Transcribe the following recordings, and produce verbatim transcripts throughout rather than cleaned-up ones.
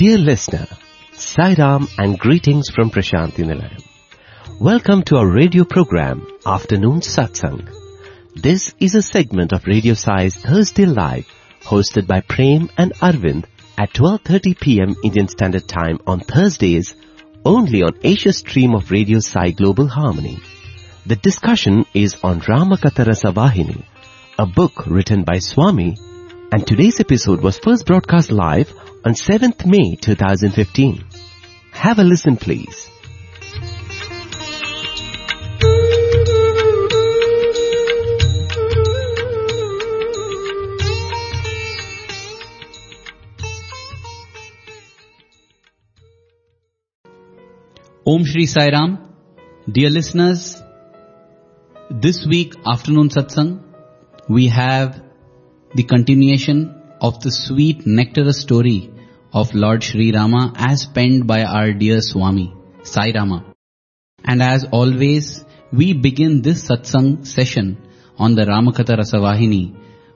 Dear listener, Sai Ram and greetings from Prasanthi Nilayam. Welcome to our radio program, Afternoon Satsang. This is a segment of Radio Sai's Thursday Live, hosted by Prem and Arvind at twelve thirty p.m. Indian Standard Time on Thursdays, only on Asia stream of Radio Sai Global Harmony. The discussion is on Ramakatha Rasavahini, a book written by Swami, and today's episode was first broadcast live on seventh May twenty fifteen. Have a listen, please. Om Shri Sai Ram. Dear listeners, this week afternoon satsang, we have the continuation of the sweet nectarous story of Lord Shri Rama as penned by our dear Swami, Sai Rama. And as always, we begin this satsang session on the Ramakatha Rasavahini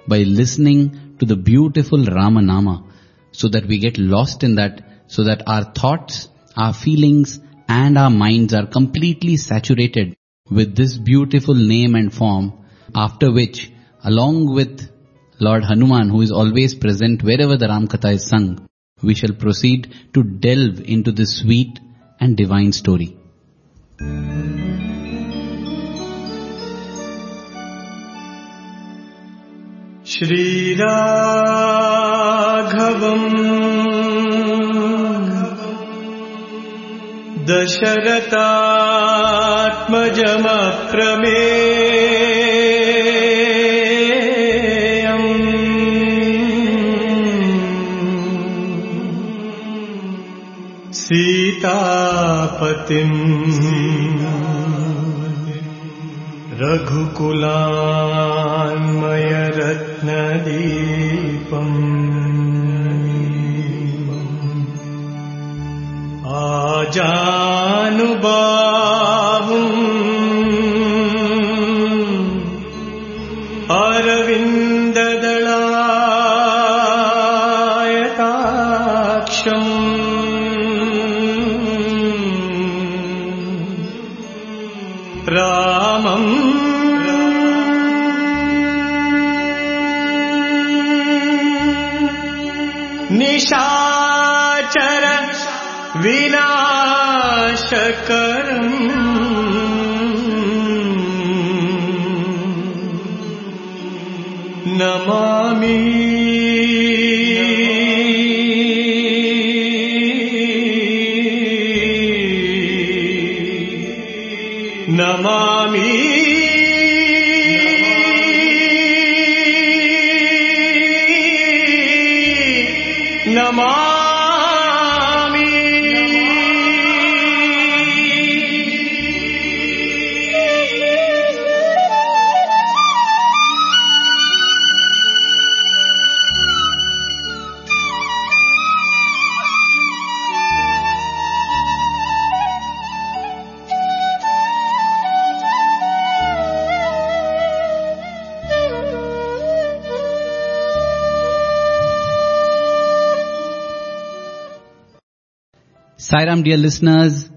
by listening to the beautiful Ramanama, so that we get lost in that, so that our thoughts, our feelings, and our minds are completely saturated with this beautiful name and form, after which, along with Lord Hanuman, who is always present wherever the Ramakatha is sung, we shall proceed to delve into this sweet and divine story. Shri Raghavam Dasharathatmajama Prame Sitapatim Raghukulanmaya Ratnadipam Ajanubhavum Arvindadalayataksam Ramam Nishachara Vinashakaram Namami Sai Ram, dear listeners,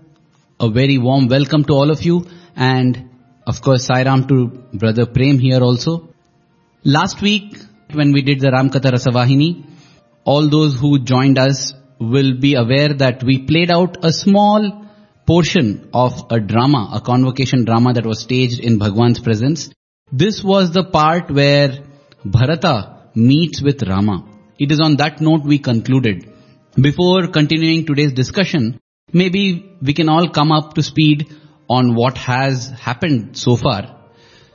a very warm welcome to all of you, and of course Sai Ram to Brother Prem here also. Last week when we did the Ramakatha Rasavahini, all those who joined us will be aware that we played out a small portion of a drama, a convocation drama that was staged in Bhagwan's presence. This was the part where Bharata meets with Rama. It is on that note we concluded. Before continuing today's discussion, maybe we can all come up to speed on what has happened so far.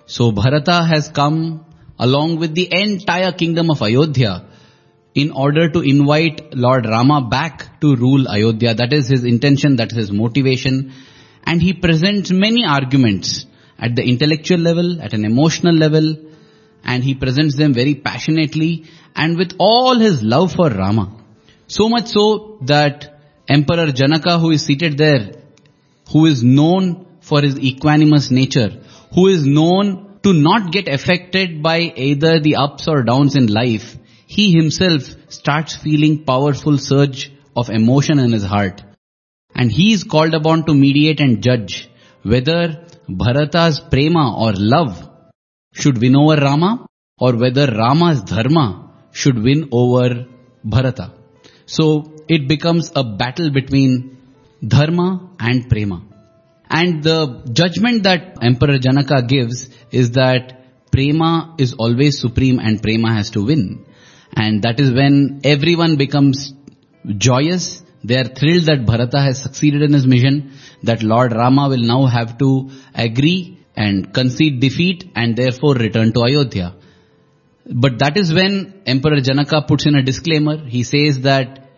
So Bharata has come along with the entire kingdom of Ayodhya in order to invite Lord Rama back to rule Ayodhya. That is his intention, that is his motivation. And he presents many arguments at the intellectual level, at an emotional level, and he presents them very passionately and with all his love for Rama. So much so that Emperor Janaka, who is seated there, who is known for his equanimous nature, who is known to not get affected by either the ups or downs in life, he himself starts feeling powerful surge of emotion in his heart. And he is called upon to mediate and judge whether Bharata's prema or love should win over Rama or whether Rama's dharma should win over Bharata. So it becomes a battle between dharma and prema. And the judgment that Emperor Janaka gives is that prema is always supreme and prema has to win. And that is when everyone becomes joyous. They are thrilled that Bharata has succeeded in his mission, that Lord Rama will now have to agree and concede defeat and therefore return to Ayodhya. But that is when Emperor Janaka puts in a disclaimer. He says that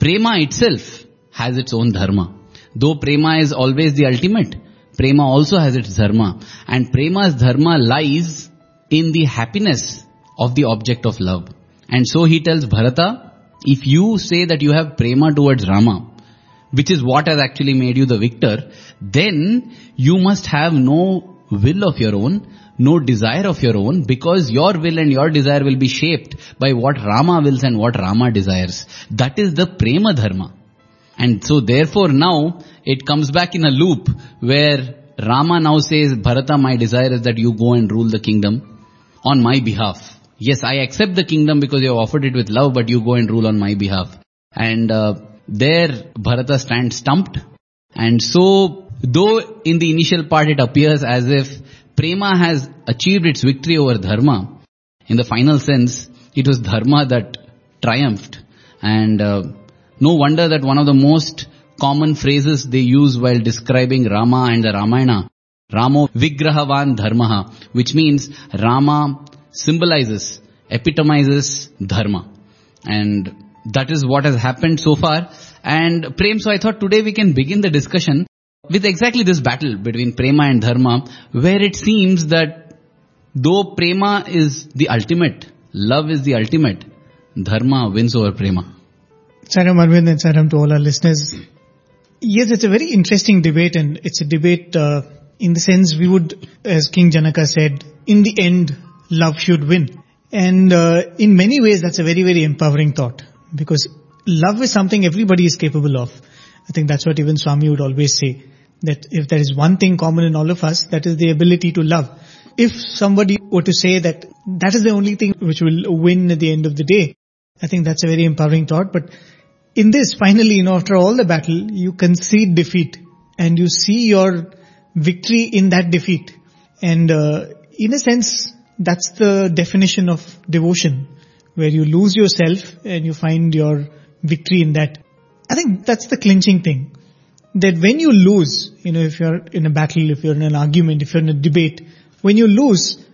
prema itself has its own dharma. Though prema is always the ultimate, prema also has its dharma. And prema's dharma lies in the happiness of the object of love. And so he tells Bharata, if you say that you have prema towards Rama, which is what has actually made you the victor, then you must have no will of your own, no desire of your own, because your will and your desire will be shaped by what Rama wills and what Rama desires. That is the prema dharma. And so therefore now it comes back in a loop where Rama now says, Bharata, my desire is that you go and rule the kingdom on my behalf. Yes, I accept the kingdom because you have offered it with love, but you go and rule on my behalf. And uh, there Bharata stands stumped. And so though in the initial part it appears as if prema has achieved its victory over dharma, in the final sense it was dharma that triumphed. And uh, no wonder that one of the most common phrases they use while describing Rama and the Ramayana, Ramo Vigrahavan Dharmaha, which means Rama symbolizes, epitomizes dharma. And that is what has happened so far. And Prem, so I thought today we can begin the discussion with exactly this battle between prema and dharma, where it seems that though prema is the ultimate, love is the ultimate, dharma wins over prema. Sairam Arvind and Sairam to all our listeners. Yes, it's a very interesting debate, and it's a debate uh, in the sense we would, as King Janaka said, in the end, love should win. And uh, in many ways, that's a very, very empowering thought, because love is something everybody is capable of. I think that's what even Swami would always say, that if there is one thing common in all of us, that is the ability to love. If somebody were to say that that is the only thing which will win at the end of the day, I think that's a very empowering thought. But in this, finally, you know, after all the battle, you concede defeat and you see your victory in that defeat. And uh, in a sense, that's the definition of devotion, where you lose yourself and you find your victory in that. I think that's the clinching thing, that when you lose, you know, if you're in a battle, if you're in an argument, if you're in a debate, when you lose,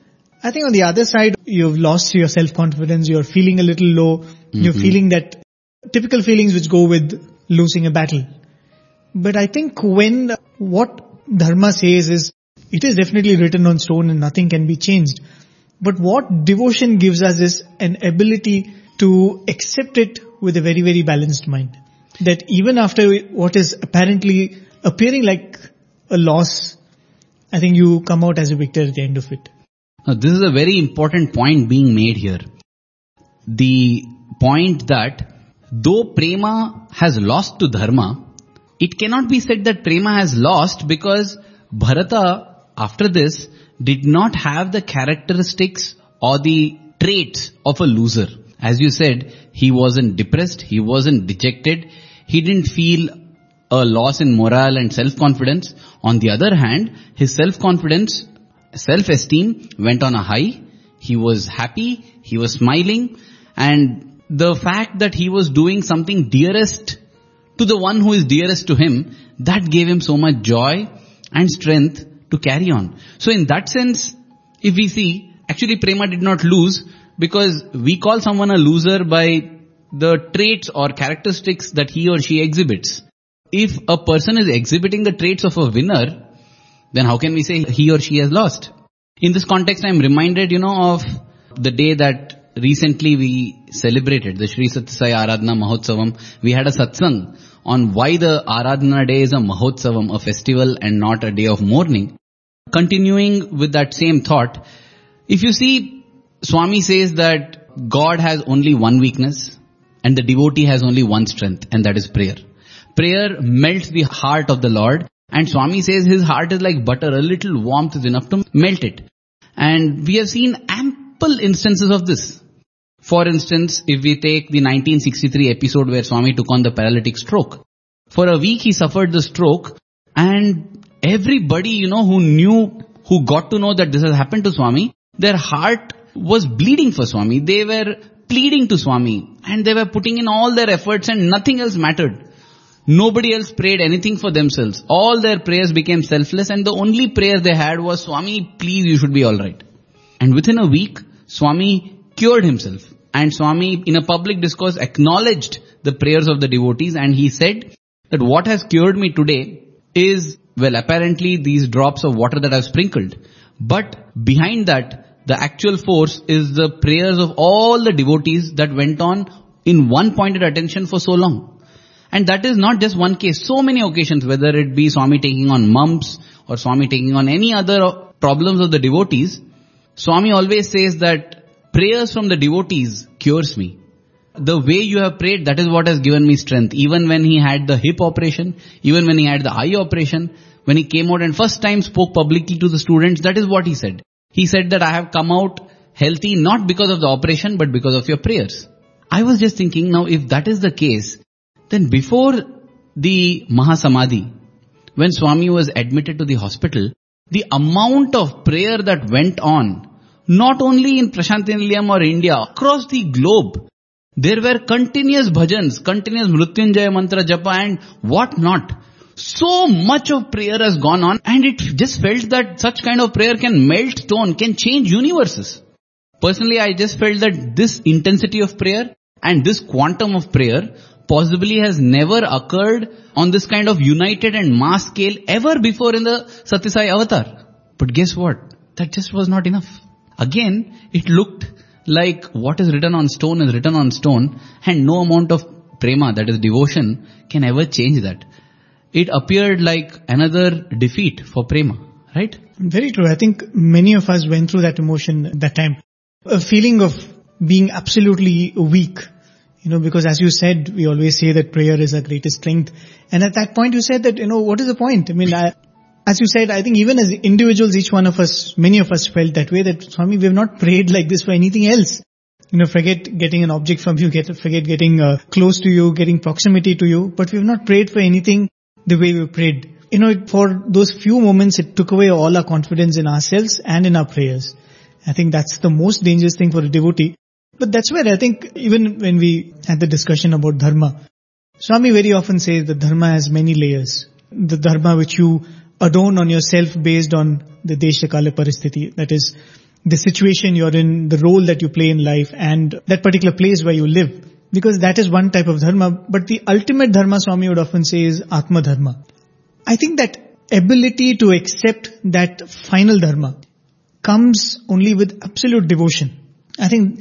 I think on the other side, you've lost your self-confidence, you're feeling a little low, mm-hmm. you're feeling that typical feelings which go with losing a battle. But I think when what dharma says is, it is definitely written on stone and nothing can be changed. But what devotion gives us is an ability to accept it with a very, very balanced mind. That even after what is apparently appearing like a loss, I think you come out as a victor at the end of it. Now, this is a very important point being made here. The point that though prema has lost to dharma, it cannot be said that prema has lost, because Bharata, after this, did not have the characteristics or the traits of a loser. As you said, he wasn't depressed, he wasn't dejected, he didn't feel a loss in morale and self-confidence. On the other hand, his self-confidence, self-esteem went on a high. He was happy, he was smiling, and the fact that he was doing something dearest to the one who is dearest to him, that gave him so much joy and strength to carry on. So in that sense, if we see, actually prema did not lose, because we call someone a loser by the traits or characteristics that he or she exhibits. If a person is exhibiting the traits of a winner, then how can we say he or she has lost? In this context, I am reminded, you know, of the day that recently we celebrated, the Sri Satsai Aradhana Mahotsavam. We had a satsang on why the Aradhana day is a Mahotsavam, a festival and not a day of mourning. Continuing with that same thought, if you see, Swami says that God has only one weakness, And the devotee has only one strength, and that is prayer. Prayer melts the heart of the Lord. And Swami says his heart is like butter. A little warmth is enough to melt it. And we have seen ample instances of this. For instance, if we take the nineteen sixty-three episode where Swami took on the paralytic stroke. For a week he suffered the stroke, and everybody, you know, who knew, who got to know that this has happened to Swami, their heart was bleeding for Swami. They were pleading to Swami, and they were putting in all their efforts, and nothing else mattered. Nobody else prayed anything for themselves. All their prayers became selfless, and the only prayer they had was, Swami, please, you should be alright. And within a week, Swami cured himself. And Swami, in a public discourse, acknowledged the prayers of the devotees, and he said that what has cured me today is, well, apparently these drops of water that I've sprinkled. But behind that, the actual force is the prayers of all the devotees that went on in one-pointed attention for so long. And that is not just one case, so many occasions, whether it be Swami taking on mumps or Swami taking on any other problems of the devotees, Swami always says that prayers from the devotees cures me. The way you have prayed, that is what has given me strength. Even when he had the hip operation, even when he had the eye operation, when he came out and first time spoke publicly to the students, that is what he said. He said that I have come out healthy not because of the operation but because of your prayers. I was just thinking, now if that is the case, then before the Mahasamadhi, when Swami was admitted to the hospital, the amount of prayer that went on, not only in Prasanthi Nilayam or India, across the globe, there were continuous bhajans, continuous Mrityunjaya mantra japa and what not. So much of prayer has gone on, and it just felt that such kind of prayer can melt stone, can change universes. Personally, I just felt that this intensity of prayer and this quantum of prayer possibly has never occurred on this kind of united and mass scale ever before in the Satya Sai avatar. But guess what? That just was not enough. Again, it looked like what is written on stone is written on stone, and no amount of prema, that is devotion, can ever change that. It appeared like another defeat for prema, right? Very true. I think many of us went through that emotion at that time. A feeling of being absolutely weak. You know, because as you said, we always say that prayer is our greatest strength. And at that point you said that, you know, what is the point? I mean, I, as you said, I think even as individuals, each one of us, many of us felt that way, that Swami, we have not prayed like this for anything else. You know, forget getting an object from you, get, forget getting uh, close to you, getting proximity to you. But we have not prayed for anything the way we prayed. You know, for those few moments, it took away all our confidence in ourselves and in our prayers. I think that's the most dangerous thing for a devotee. But that's where I think even when we had the discussion about dharma, Swami very often says that dharma has many layers. The dharma which you adorn on yourself based on the desha-kala paristhiti, that is the situation you're in, the role that you play in life and that particular place where you live. Because that is one type of dharma. But the ultimate dharma, Swami would often say, is Atma Dharma. I think that ability to accept that final dharma comes only with absolute devotion. I think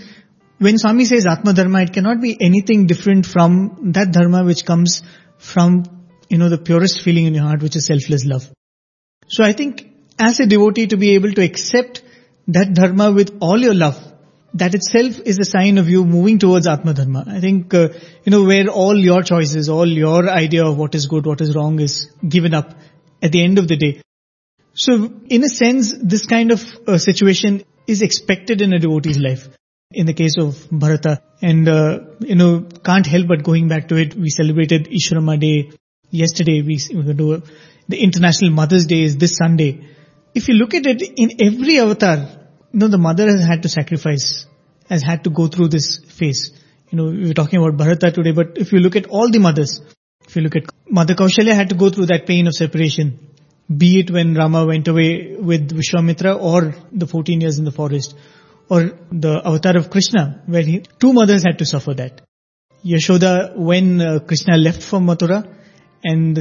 when Swami says Atma Dharma, it cannot be anything different from that dharma which comes from, you know, the purest feeling in your heart, which is selfless love. So I think as a devotee to be able to accept that dharma with all your love, that itself is a sign of you moving towards Atma Dharma. I think, uh, you know, where all your choices, all your idea of what is good, what is wrong is given up at the end of the day. So in a sense, this kind of uh, situation is expected in a devotee's life. In the case of Bharata, and uh, you know, can't help but going back to it, we celebrated Ishwarama Day yesterday, we, we could do the International Mother's Day is this Sunday. If you look at it, in every avatar, you know, the mother has had to sacrifice, has had to go through this phase. You know, we were talking about Bharata today, but if you look at all the mothers, if you look at Mother Kaushalya had to go through that pain of separation, be it when Rama went away with Vishwamitra or the fourteen years in the forest. Or the avatar of Krishna, where he, two mothers had to suffer that. Yashoda, when uh, Krishna left for Mathura, and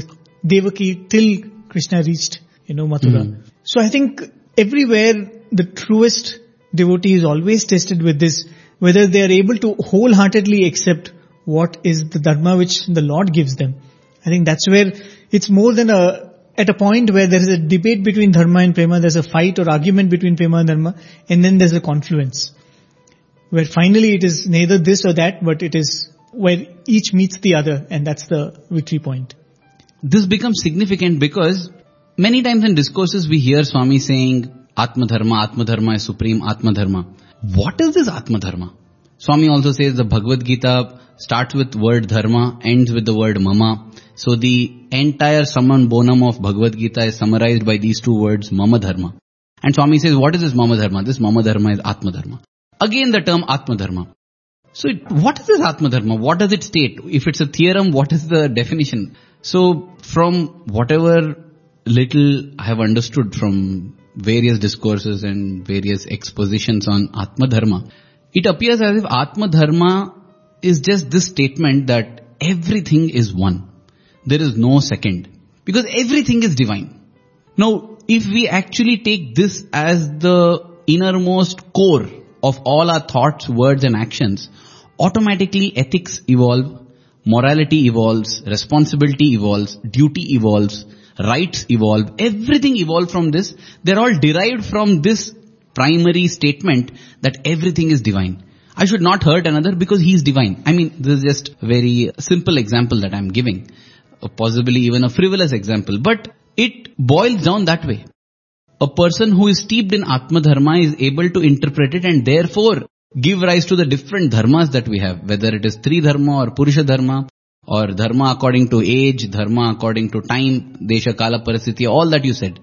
Devaki till Krishna reached, you know, Mathura. Mm. So I think everywhere the truest devotee is always tested with this, whether they are able to wholeheartedly accept what is the dharma which the Lord gives them. I think that's where it's more than a at a point where there is a debate between dharma and prema, there's a fight or argument between prema and dharma, and then there's a confluence. Where finally it is neither this or that, but it is where each meets the other, and that's the victory point. This becomes significant because many times in discourses we hear Swami saying, Atma Dharma, Atma Dharma is supreme, Atma Dharma. What is this Atma Dharma? Swami also says the Bhagavad Gita starts with word dharma, ends with the word mama. So the entire summum bonum of Bhagavad Gita is summarized by these two words, mama dharma. And Swami says, what is this mama dharma? This mama dharma is Atma Dharma. Again the term Atma Dharma. So it, what is this Atma Dharma? What does it state? If it's a theorem, what is the definition? So from whatever little I have understood from various discourses and various expositions on Atma Dharma, it appears as if Atma Dharma is just this statement that everything is one. There is no second. Because everything is divine. Now, if we actually take this as the innermost core of all our thoughts, words and actions, automatically ethics evolve, morality evolves, responsibility evolves, duty evolves, rights evolve, everything evolves from this. They're all derived from this primary statement that everything is divine. I should not hurt another because he is divine. I mean, this is just a very simple example that I'm giving, possibly even a frivolous example, but it boils down that way. A person who is steeped in Atma Dharma is able to interpret it and therefore give rise to the different dharmas that we have, whether it is Tri Dharma or Purusha Dharma, or Dharma according to age, Dharma according to time, Desha, Kala, Parasthiti, all that you said.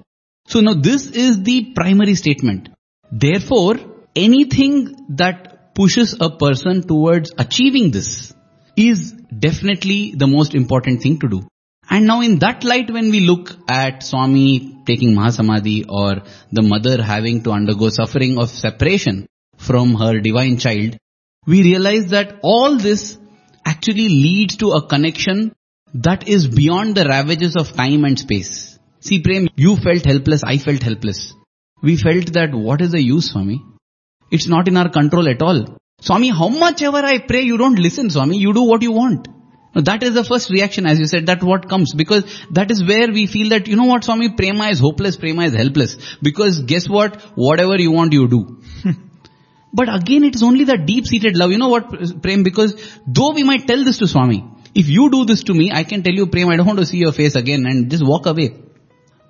So now this is the primary statement. Therefore, anything that pushes a person towards achieving this is definitely the most important thing to do. And now in that light, when we look at Swami taking Mahasamadhi or the mother having to undergo suffering of separation from her divine child, we realize that all this actually leads to a connection that is beyond the ravages of time and space. See, Prem, you felt helpless, I felt helpless. We felt that what is the use, Swami? It's not in our control at all. Swami, how much ever I pray, you don't listen, Swami. You do what you want. Now, that is the first reaction, as you said, that what comes. Because that is where we feel that, you know what, Swami, prema is hopeless, prema is helpless. Because guess what? Whatever you want, you do. But again, it is only that deep-seated love. You know what, Prem? Because though we might tell this to Swami, if you do this to me, I can tell you, Prem, I don't want to see your face again and just walk away.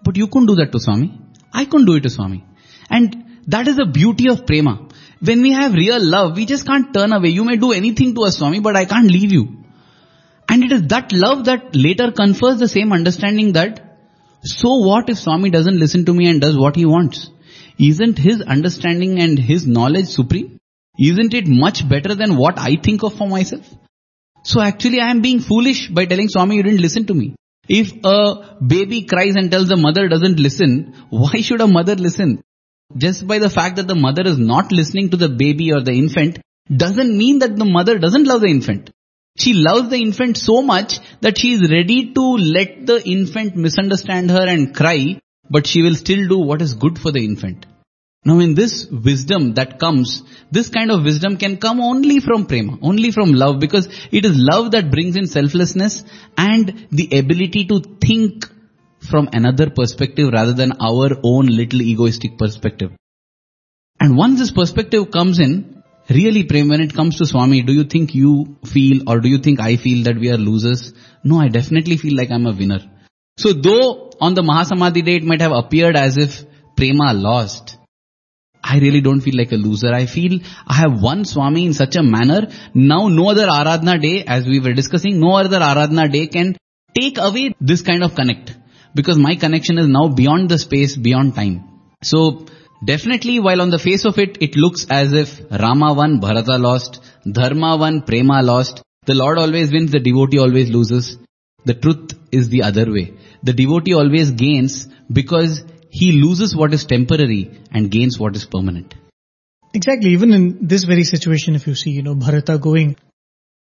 But you couldn't do that to Swami. I couldn't do it to Swami. And that is the beauty of prema. When we have real love, we just can't turn away. You may do anything to us, Swami, but I can't leave you. And it is that love that later confers the same understanding that, so what if Swami doesn't listen to me and does what he wants? Isn't his understanding and his knowledge supreme? Isn't it much better than what I think of for myself? So actually I am being foolish by telling Swami you didn't listen to me. If a baby cries and tells the mother doesn't listen, why should a mother listen? Just by the fact that the mother is not listening to the baby or the infant doesn't mean that the mother doesn't love the infant. She loves the infant so much that she is ready to let the infant misunderstand her and cry, but she will still do what is good for the infant. Now in this wisdom that comes, this kind of wisdom can come only from prema, only from love, because it is love that brings in selflessness and the ability to think from another perspective rather than our own little egoistic perspective. And once this perspective comes in, really prema, when it comes to Swami, do you think you feel or do you think I feel that we are losers? No, I definitely feel like I'm a winner. So though on the Mahasamadhi day it might have appeared as if prema lost, I really don't feel like a loser. I feel I have won Swami in such a manner. Now no other Aradhana day, as we were discussing, no other Aradhana day can take away this kind of connect. Because my connection is now beyond the space, beyond time. So definitely while on the face of it, it looks as if Rama won, Bharata lost, Dharma won, Prema lost. The Lord always wins, the devotee always loses. The truth is the other way. The devotee always gains because he loses what is temporary and gains what is permanent. Exactly. Even in this very situation, if you see, you know, Bharata going,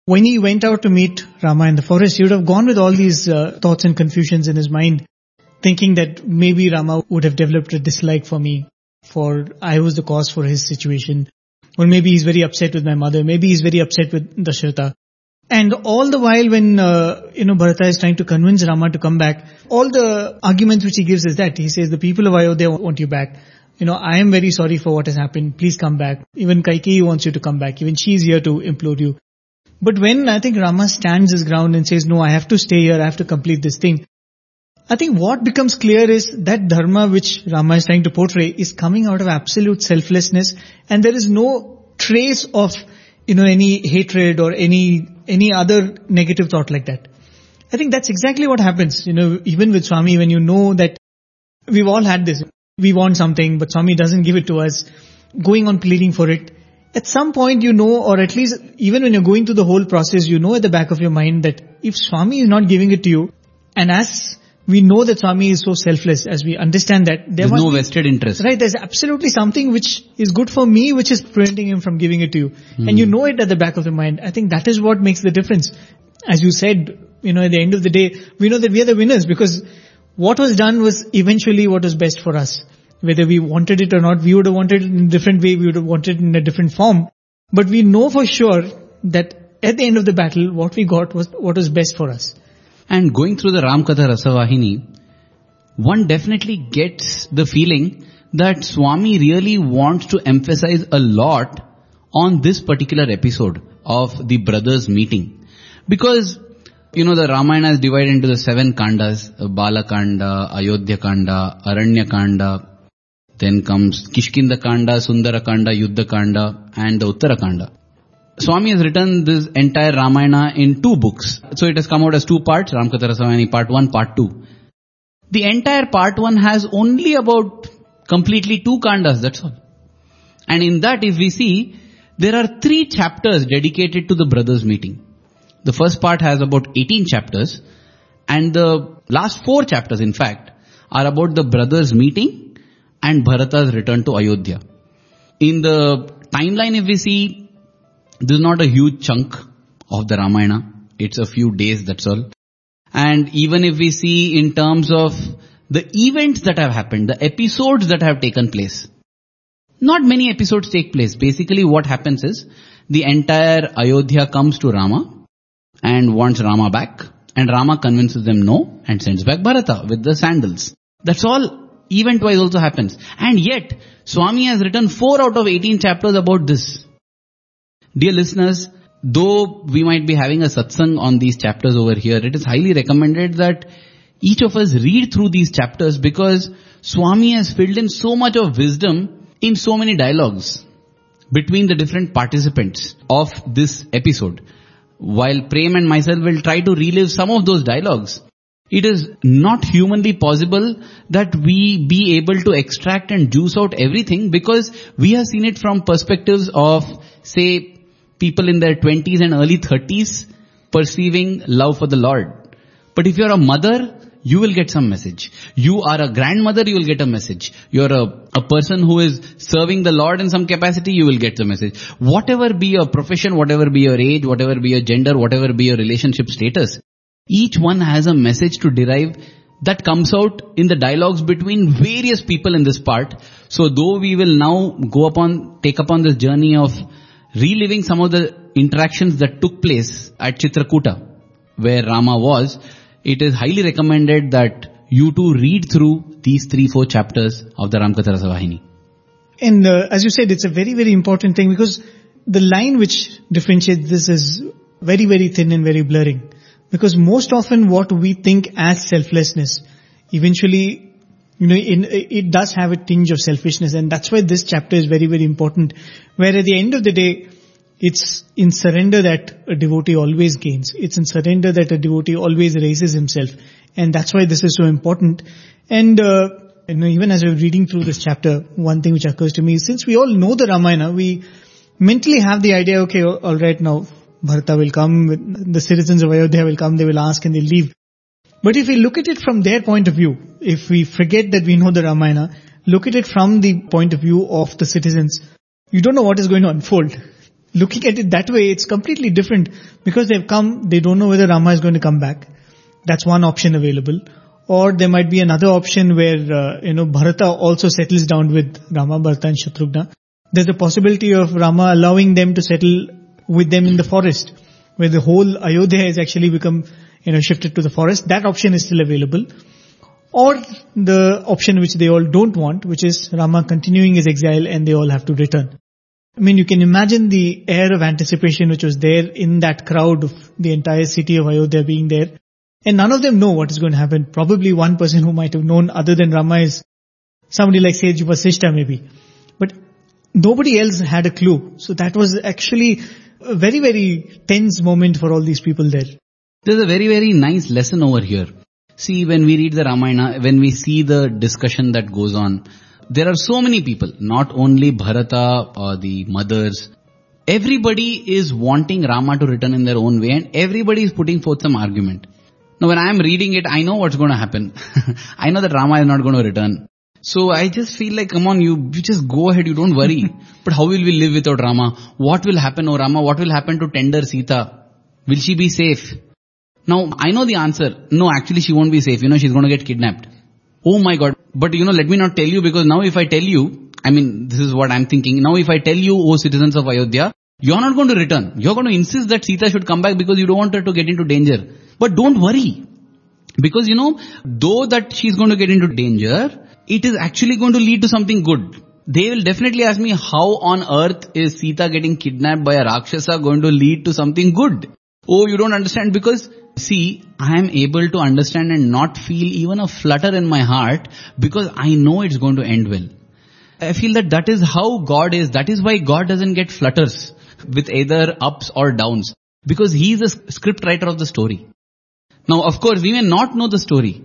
when he went out to meet Rama in the forest, he would have gone with all these uh, thoughts and confusions in his mind, thinking that maybe Rama would have developed a dislike for me, for I was the cause for his situation. Or maybe he's very upset with my mother. Maybe he's very upset with Dasharatha. And all the while when, uh, you know, Bharata is trying to convince Rama to come back, all the arguments which he gives is that he says, the people of Ayodhya want you back. You know, I am very sorry for what has happened. Please come back. Even Kaikeyi wants you to come back. Even she is here to implore you. But when I think Rama stands his ground and says, no, I have to stay here, I have to complete this thing, I think what becomes clear is that dharma which Rama is trying to portray is coming out of absolute selflessness, and there is no trace of, you know, any hatred or any any other negative thought like that. I think that's exactly what happens, you know, even with Swami, when you know that we've all had this. We want something, but Swami doesn't give it to us, going on pleading for it. At some point you know, or at least even when you're going through the whole process, you know at the back of your mind that if Swami is not giving it to you, and as we know that Swami is so selfless, as we understand that, there there's no vested interest. Right, there's absolutely something which is good for me which is preventing him from giving it to you. Hmm. And you know it at the back of your mind. I think that is what makes the difference. As you said, you know, at the end of the day, we know that we are the winners because what was done was eventually what was best for us. Whether we wanted it or not, we would have wanted it in a different way, we would have wanted it in a different form. But we know for sure that at the end of the battle, what we got was what was best for us. And going through the Ramakatha Rasavahini, one definitely gets the feeling that Swami really wants to emphasize a lot on this particular episode of the brothers' meeting. Because, you know, the Ramayana is divided into the seven kandas, Balakanda, Ayodhya Kanda, Aranya Kanda, then comes Kishkinda Kanda, Sundara Kanda, Yuddha Kanda, and the Uttara Kanda. Swami has written this entire Ramayana in two books. So it has come out as two parts, Ramakatha Rasavahini Part one, Part two. The entire Part one has only about completely two kandas, that's all. And in that, if we see, there are three chapters dedicated to the brothers' meeting. The first part has about eighteen chapters, and the last four chapters, in fact, are about the brothers' meeting and Bharata's return to Ayodhya. In the timeline, if we see, this is not a huge chunk of the Ramayana. It's a few days, that's all. And even if we see in terms of the events that have happened, the episodes that have taken place, not many episodes take place. Basically what happens is, the entire Ayodhya comes to Rama and wants Rama back. And Rama convinces them no and sends back Bharata with the sandals. That's all event-wise also happens. And yet, Swami has written four out of eighteen chapters about this. Dear listeners, though we might be having a satsang on these chapters over here, it is highly recommended that each of us read through these chapters because Swami has filled in so much of wisdom in so many dialogues between the different participants of this episode. While Prem and myself will try to relive some of those dialogues, it is not humanly possible that we be able to extract and juice out everything because we have seen it from perspectives of, say, people in their twenties and early thirties perceiving love for the Lord. But if you're a mother, you will get some message. You are a grandmother, you will get a message. You're a, a person who is serving the Lord in some capacity, you will get the message. Whatever be your profession, whatever be your age, whatever be your gender, whatever be your relationship status, each one has a message to derive that comes out in the dialogues between various people in this part. So though we will now go upon, take upon this journey of reliving some of the interactions that took place at Chitrakuta, where Rama was, it is highly recommended that you too read through these three, four chapters of the Ramakatha Rasavahini. And uh, as you said, it's a very, very important thing because the line which differentiates this is very, very thin and very blurring. Because most often what we think as selflessness, eventually, you know, in, it does have a tinge of selfishness, and that's why this chapter is very, very important. Where at the end of the day, it's in surrender that a devotee always gains. It's in surrender that a devotee always raises himself. And that's why this is so important. And uh, you know, even as I was reading through this chapter, one thing which occurs to me is, since we all know the Ramayana, we mentally have the idea, okay, all right, now Bharata will come, the citizens of Ayodhya will come, they will ask and they'll leave. But if we look at it from their point of view, if we forget that we know the Ramayana, look at it from the point of view of the citizens, you don't know what is going to unfold. Looking at it that way, it's completely different because they've come, they don't know whether Rama is going to come back. That's one option available. Or there might be another option where, uh, you know, Bharata also settles down with Rama, Bharata and Shatrugna. There's a possibility of Rama allowing them to settle with them in the forest, where the whole Ayodhya has actually become, you know, shifted to the forest. That option is still available. Or the option which they all don't want, which is Rama continuing his exile and they all have to return. I mean, you can imagine the air of anticipation which was there in that crowd of the entire city of Ayodhya being there. And none of them know what is going to happen. Probably one person who might have known other than Rama is somebody like Sage Vasishta maybe. But nobody else had a clue. So that was actually a very, very tense moment for all these people there. There's a very, very nice lesson over here. See, when we read the Ramayana, when we see the discussion that goes on, there are so many people, not only Bharata or the mothers. Everybody is wanting Rama to return in their own way and everybody is putting forth some argument. Now when I am reading it, I know what's going to happen. I know that Rama is not going to return. So I just feel like, come on, you, you just go ahead, you don't worry. But how will we live without Rama? What will happen, oh Rama? What will happen to tender Sita? Will she be safe? Now, I know the answer. No, actually she won't be safe. You know, she's going to get kidnapped. Oh my God. But you know, let me not tell you because now if I tell you, I mean, this is what I'm thinking. Now if I tell you, oh citizens of Ayodhya, you're not going to return. You're going to insist that Sita should come back because you don't want her to get into danger. But don't worry. Because you know, though that she's going to get into danger, it is actually going to lead to something good. They will definitely ask me, how on earth is Sita getting kidnapped by a Rakshasa going to lead to something good? Oh, you don't understand because, see, I am able to understand and not feel even a flutter in my heart because I know it's going to end well. I feel that that is how God is. That is why God doesn't get flutters with either ups or downs because He is a script writer of the story. Now, of course, we may not know the story,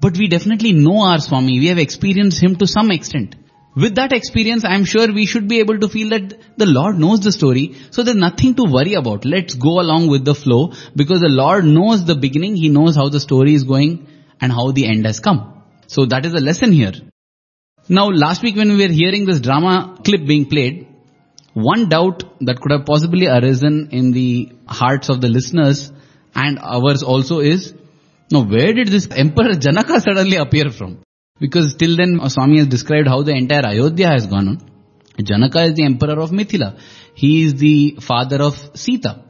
but we definitely know our Swami. We have experienced Him to some extent. With that experience, I am sure we should be able to feel that the Lord knows the story. So there's nothing to worry about. Let's go along with the flow because the Lord knows the beginning. He knows how the story is going and how the end has come. So that is the lesson here. Now last week when we were hearing this drama clip being played, one doubt that could have possibly arisen in the hearts of the listeners and ours also is, now where did this Emperor Janaka suddenly appear from? Because till then Swami has described how the entire Ayodhya has gone on. Janaka is the emperor of Mithila. He is the father of Sita.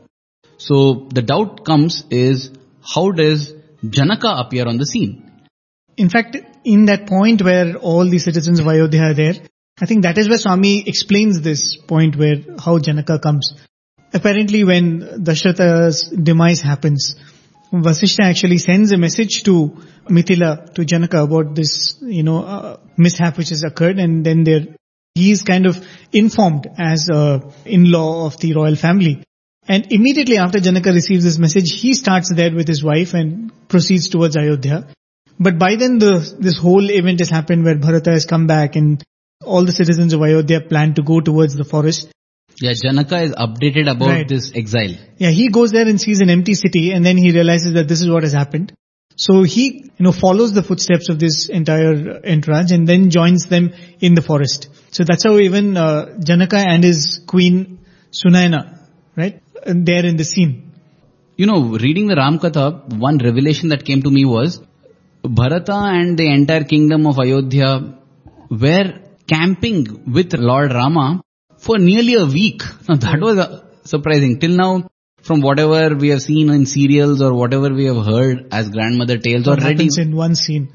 So the doubt comes is how does Janaka appear on the scene? In fact, in that point where all the citizens of Ayodhya are there, I think that is where Swami explains this point where how Janaka comes. Apparently when Dasharatha's demise happens, Vasishta actually sends a message to Mithila, to Janaka about this, you know, uh, mishap which has occurred, and then there he is kind of informed as uh, in-law of the royal family. And immediately after Janaka receives this message, he starts there with his wife and proceeds towards Ayodhya. But by then the, this whole event has happened where Bharata has come back and all the citizens of Ayodhya plan to go towards the forest. Yeah, Janaka is updated about right. This exile. Yeah, he goes there and sees an empty city and then he realizes that this is what has happened. So he, you know, follows the footsteps of this entire entourage and then joins them in the forest. So that's how even uh, Janaka and his queen Sunayana, right, there in the scene. You know, reading the Ramakatha, one revelation that came to me was Bharata and the entire kingdom of Ayodhya were camping with Lord Rama for nearly a week. Now that was surprising. Till now, from whatever we have seen in serials or whatever we have heard as grandmother tales or happens in one scene.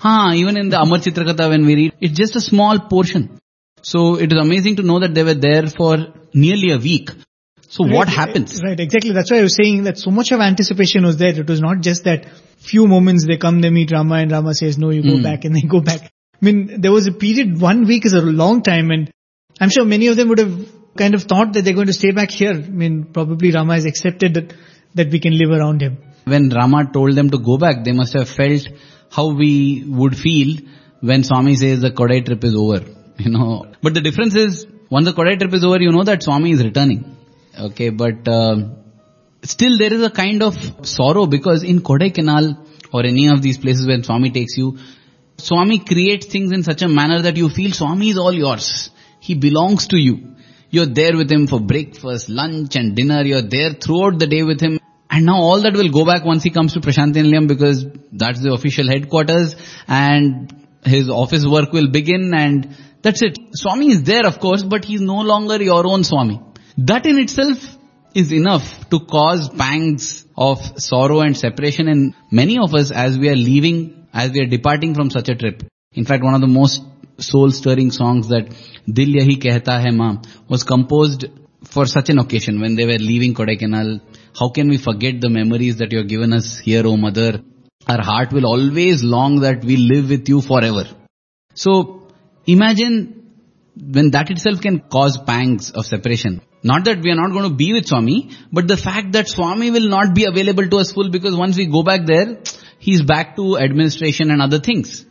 Ha, even in the Amar Chitrakuta when we read, it's just a small portion. So it is amazing to know that they were there for nearly a week. So right, what happens? Right, exactly. That's why I was saying that so much of anticipation was there. It was not just that few moments they come, they meet Rama and Rama says, no, you go mm. back and they go back. I mean, there was a period, one week is a long time and I'm sure many of them would have kind of thought that they're going to stay back here. I mean, probably Rama has accepted that, that we can live around him. When Rama told them to go back, they must have felt how we would feel when Swami says the Kodai trip is over, you know. But the difference is, once the Kodai trip is over, you know that Swami is returning. Okay, but uh, still there is a kind of sorrow because in Kodaikanal or any of these places when Swami takes you, Swami creates things in such a manner that you feel Swami is all yours. He belongs to you. You're there with him for breakfast, lunch and dinner. You're there throughout the day with him. And now all that will go back once he comes to Prasanthi Nilayam because that's the official headquarters and his office work will begin and that's it. Swami is there of course, but he's no longer your own Swami. That in itself is enough to cause pangs of sorrow and separation in many of us as we are leaving, as we are departing from such a trip. In fact, one of the most soul-stirring songs, that Dil Yahi Kehta Hai Ma, was composed for such an occasion when they were leaving Kodaikanal. How can we forget the memories that you have given us here, O Mother? Our heart will always long that we live with you forever. So imagine when that itself can cause pangs of separation. Not that we are not going to be with Swami, but the fact that Swami will not be available to us full, because once we go back there, he's back to administration and other things.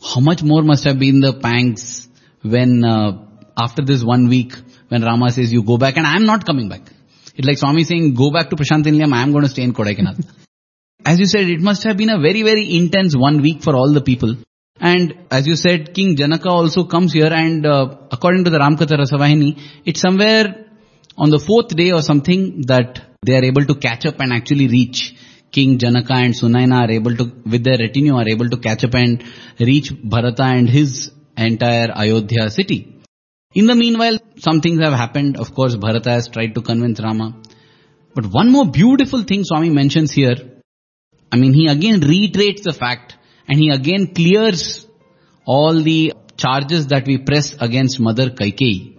How much more must have been the pangs when uh, after this one week, when Rama says, you go back and I'm not coming back. It's like Swami saying, go back to Prasanthi Nilayam, I'm going to stay in Kodaikanal. As you said, it must have been a very, very intense one week for all the people. And as you said, King Janaka also comes here, and uh, according to the Ramakatha Rasavahini, it's somewhere on the fourth day or something that they are able to catch up and actually reach. King Janaka and Sunayana are able to, with their retinue, are able to catch up and reach Bharata and his entire Ayodhya city. In the meanwhile, some things have happened. Of course, Bharata has tried to convince Rama. But one more beautiful thing Swami mentions here. I mean, he again reiterates the fact, and he again clears all the charges that we press against Mother Kaikeyi.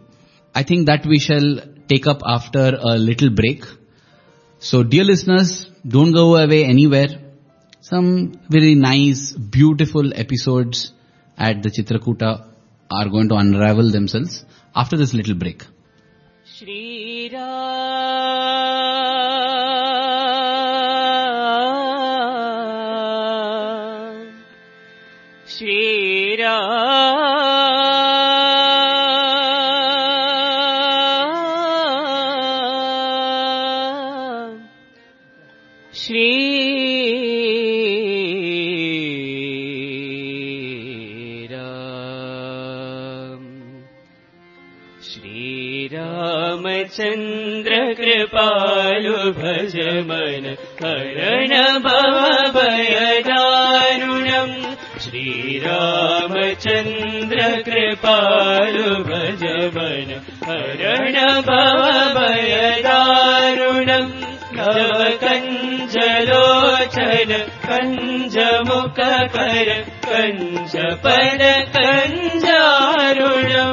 I think that we shall take up after a little break. So, dear listeners, don't go away anywhere. Some very nice, beautiful episodes at the Chitrakuta are going to unravel themselves after this little break. Shri Ram, Shri Ram, Shri चंद्र कृपालु भज मन हरण भव भय दारुणं श्री रामचंद्र कृपालु भज मन हरण भव भय दारुणं नव कंजलोचन कंज मुख कर कंज पद कंजारुणं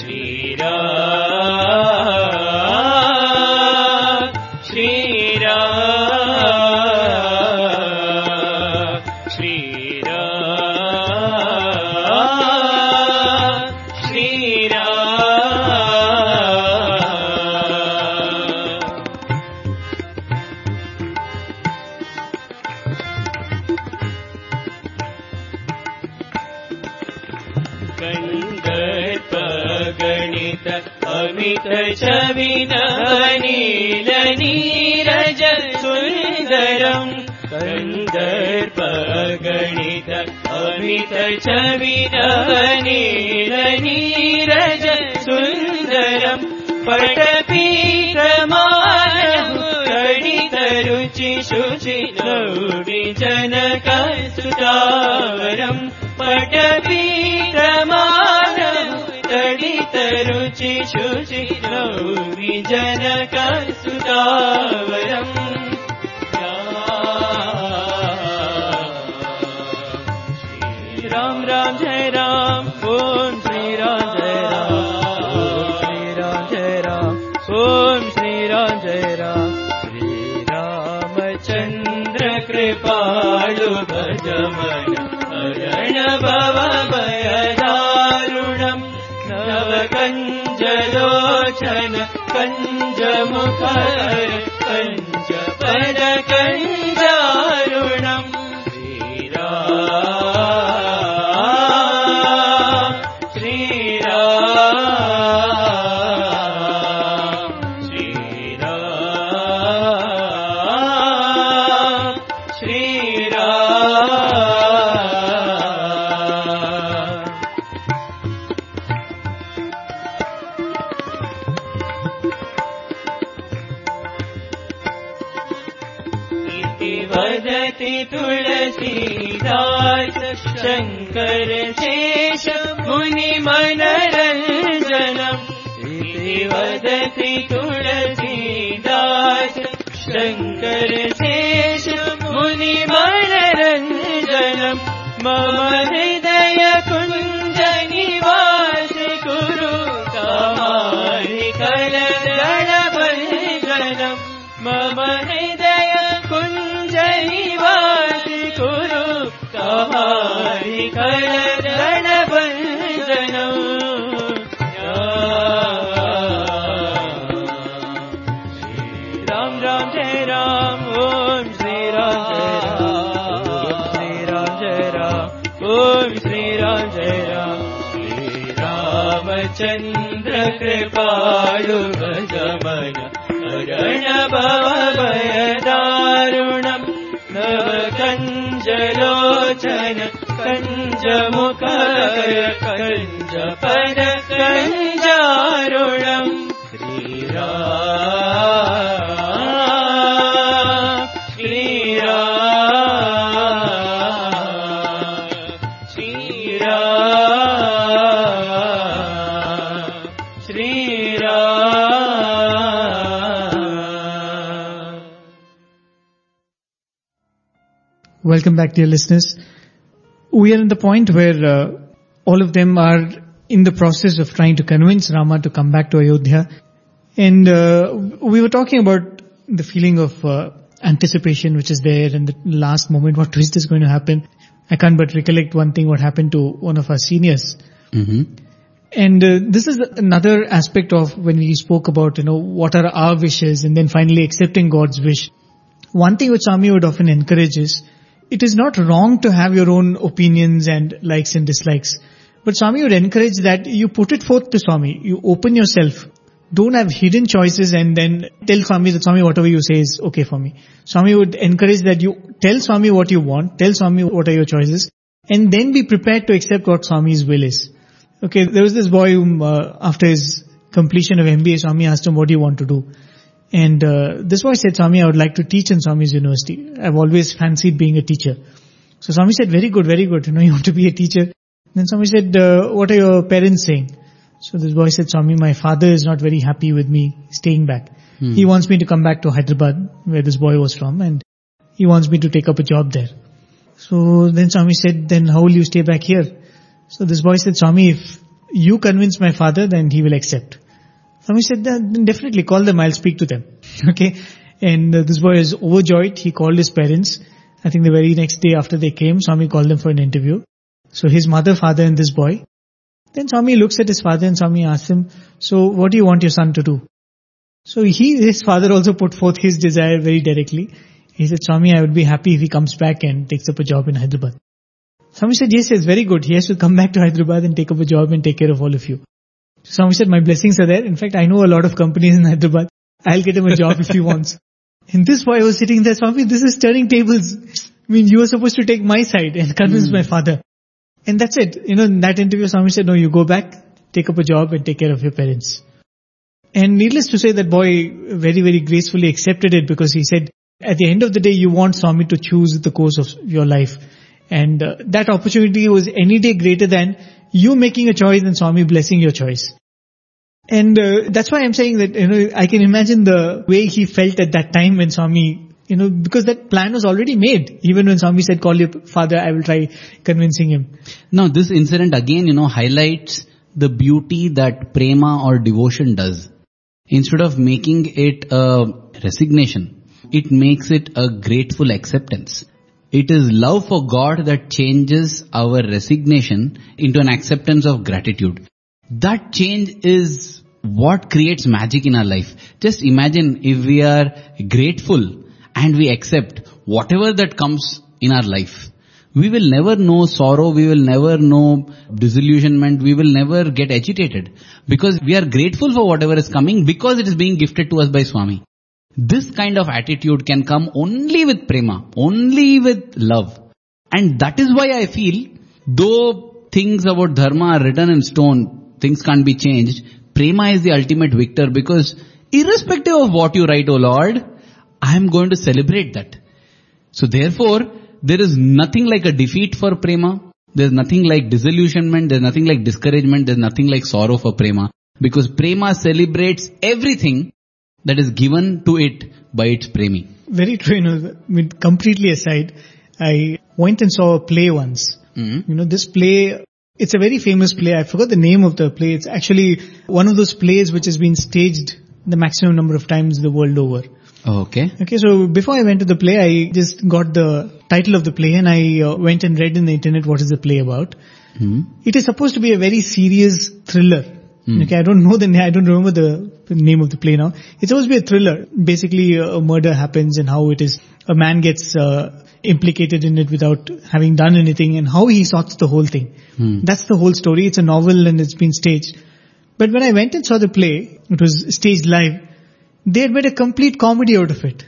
श्री राम अमित छविन नील नीरज सुंदरम पटपीतमानम गणित रुचि शुचि लौडि जनक सुतावरम पटपीतमानम गणित रुचि शुचि लौडि जनक सुतावरम कृपालु भज मन हरण भव भय दारुणं नव कंजलोचन कंज मुख कंज पद कंजारुणं श्री राम श्री शंकर शेष मुनि मनरंजनम इति वदति तुलसीदास शंकर शेष मुनि मनरंजनम मम हृदय कृपालु भजमन अरण भवभय दारुणं नवकञ्जलोचन कञ्जमुखय कञ्जपद कञ्जारुणं Shriram Shriram Shriram Welcome back, dear listeners. We are in the point where uh, all of them are in the process of trying to convince Rama to come back to Ayodhya. And uh, we were talking about the feeling of uh, anticipation which is there in the last moment. What twist is going to happen? I can't but recollect one thing, what happened to one of our seniors. Mm-hmm. And uh, this is another aspect of when we spoke about, you know, what are our wishes and then finally accepting God's wish. One thing which Swami would often encourage is, it is not wrong to have your own opinions and likes and dislikes. But Swami would encourage that you put it forth to Swami. You open yourself. Don't have hidden choices and then tell Swami that, Swami, whatever you say is okay for me. Swami would encourage that you tell Swami what you want. Tell Swami what are your choices. And then be prepared to accept what Swami's will is. Okay, there was this boy whom uh, after his completion of M B A, Swami asked him, what do you want to do? And uh, this boy said, Swami, I would like to teach in Swami's university. I've always fancied being a teacher. So Swami said, very good, very good. You know, you want to be a teacher. Then Swami said, uh, what are your parents saying? So this boy said, Swami, my father is not very happy with me staying back. Hmm. He wants me to come back to Hyderabad, where this boy was from, and he wants me to take up a job there. So then Swami said, then how will you stay back here? So this boy said, Swami, if you convince my father, then he will accept. Swami said, then definitely call them, I'll speak to them. Okay. And uh, this boy is overjoyed. He called his parents. I think the very next day after they came, Swami called them for an interview. So his mother, father and this boy. Then Swami looks at his father and Swami asks him, so what do you want your son to do? So he, his father also put forth his desire very directly. He said, Swami, I would be happy if he comes back and takes up a job in Hyderabad. Swami said, yes, yes, very good. He has to come back to Hyderabad and take up a job and take care of all of you. Swami said, my blessings are there. In fact, I know a lot of companies in Hyderabad. I'll get him a job if he wants. And this boy was sitting there, Swami, this is turning tables. I mean, you were supposed to take my side and convince mm. my father. And that's it. You know, in that interview, Swami said, no, you go back, take up a job and take care of your parents. And needless to say, that boy very, very gracefully accepted it, because he said, at the end of the day, you want Swami to choose the course of your life. And uh, that opportunity was any day greater than you making a choice and Swami blessing your choice. And uh, that's why I'm saying that, you know, I can imagine the way he felt at that time when Swami, you know, because that plan was already made. Even when Swami said, call your father, I will try convincing him. Now this incident again, you know, highlights the beauty that prema or devotion does. Instead of making it a resignation, it makes it a grateful acceptance. It is love for God that changes our resignation into an acceptance of gratitude. That change is what creates magic in our life. Just imagine if we are grateful and we accept whatever that comes in our life. We will never know sorrow, we will never know disillusionment, we will never get agitated. Because we are grateful for whatever is coming, because it is being gifted to us by Swami. This kind of attitude can come only with prema, only with love. And that is why I feel, though things about dharma are written in stone, things can't be changed, prema is the ultimate victor, because irrespective of what you write, O Lord, I am going to celebrate that. So therefore, there is nothing like a defeat for prema. There is nothing like disillusionment. There is nothing like discouragement. There is nothing like sorrow for prema. Because prema celebrates everything that is given to it by its premi. Very true. You know, I mean, completely aside, I went and saw a play once. Mm-hmm. You know, this play, it's a very famous play. I forgot the name of the play. It's actually one of those plays which has been staged the maximum number of times the world over. Okay. Okay, so before I went to the play, I just got the title of the play and I uh, went and read in the internet what is the play about. Mm. It is supposed to be a very serious thriller. Mm. Okay, I don't know the name, I don't remember the, the name of the play now. It's supposed to be a thriller. Basically, a murder happens and how it is, a man gets uh, implicated in it without having done anything and how he sorts the whole thing. Mm. That's the whole story. It's a novel and it's been staged. But when I went and saw the play, it was staged live. They had made a complete comedy out of it.